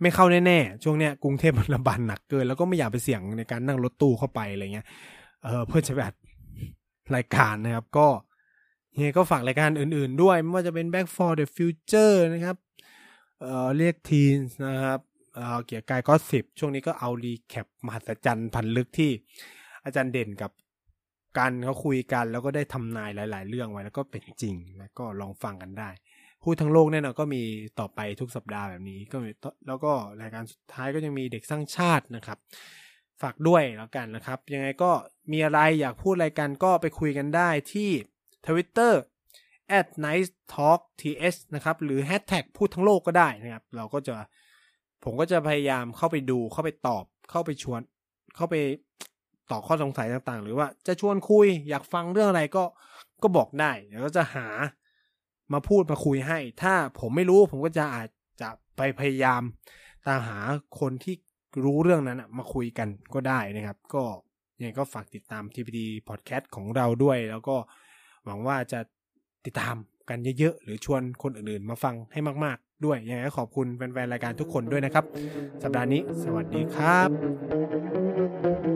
ไม่เข้าแน่ๆช่วงเนี้ยกรุงเทพมันระบาดหนักเกินแล้วก็ไม่อยากไปเสี่ยงในการนั่งรถตู้เข้าไปอะไรเงี้ยเออเพื่อจะไปอัดรายการนะครับก็ยังไงก็ฝากรายการอื่นๆด้วยไม่ว่าจะเป็น Back for the Future นะครับเอ่อเรียก Teens นะครับเอ่อเกี่ยวกับก็สิบช่วงนี้ก็เอารีแคปมหัศจรรย์พันลึกที่อาจารย์เด่นกับกันเขาคุยกันแล้วก็ได้ทำนายหลายๆเรื่องไว้แล้วก็เป็นจริงแล้วก็ลองฟังกันได้พูดทั้งโลกแน่นอนก็มีต่อไปทุกสัปดาห์แบบนี้ก็แล้วก็รายการสุดท้ายก็ยังมีเด็กสร้างชาตินะครับฝากด้วยแล้วกันนะครับยังไงก็มีอะไรอยากพูดอะไรกันก็ไปคุยกันได้ที่ Twitterแอท ไนซ์ ทอล์ก ที เอช นะครับหรือ hashtag พูดทั้งโลกก็ได้นะครับเราก็จะผมก็จะพยายามเข้าไปดูเข้าไปตอบเข้าไปชวนเข้าไปตอบข้อสงสัยต่างๆหรือว่าจะชวนคุยอยากฟังเรื่องอะไรก็ก็บอกได้เดี๋ยวก็จะหามาพูดมาคุยให้ถ้าผมไม่รู้ผมก็จะอาจจะไปพยายามตามหาคนที่รู้เรื่องนั้นนะมาคุยกันก็ได้นะครับก็ยังไงก็ฝากติดตาม ที พี ดี Podcast ของเราด้วยแล้วก็หวังว่าจะติดตามกันเยอะๆหรือชวนคนอื่นๆมาฟังให้มากๆด้วยยังไงขอบคุณแฟนๆรายการทุกคนด้วยนะครับสัปดาห์นี้สวัสดีครับ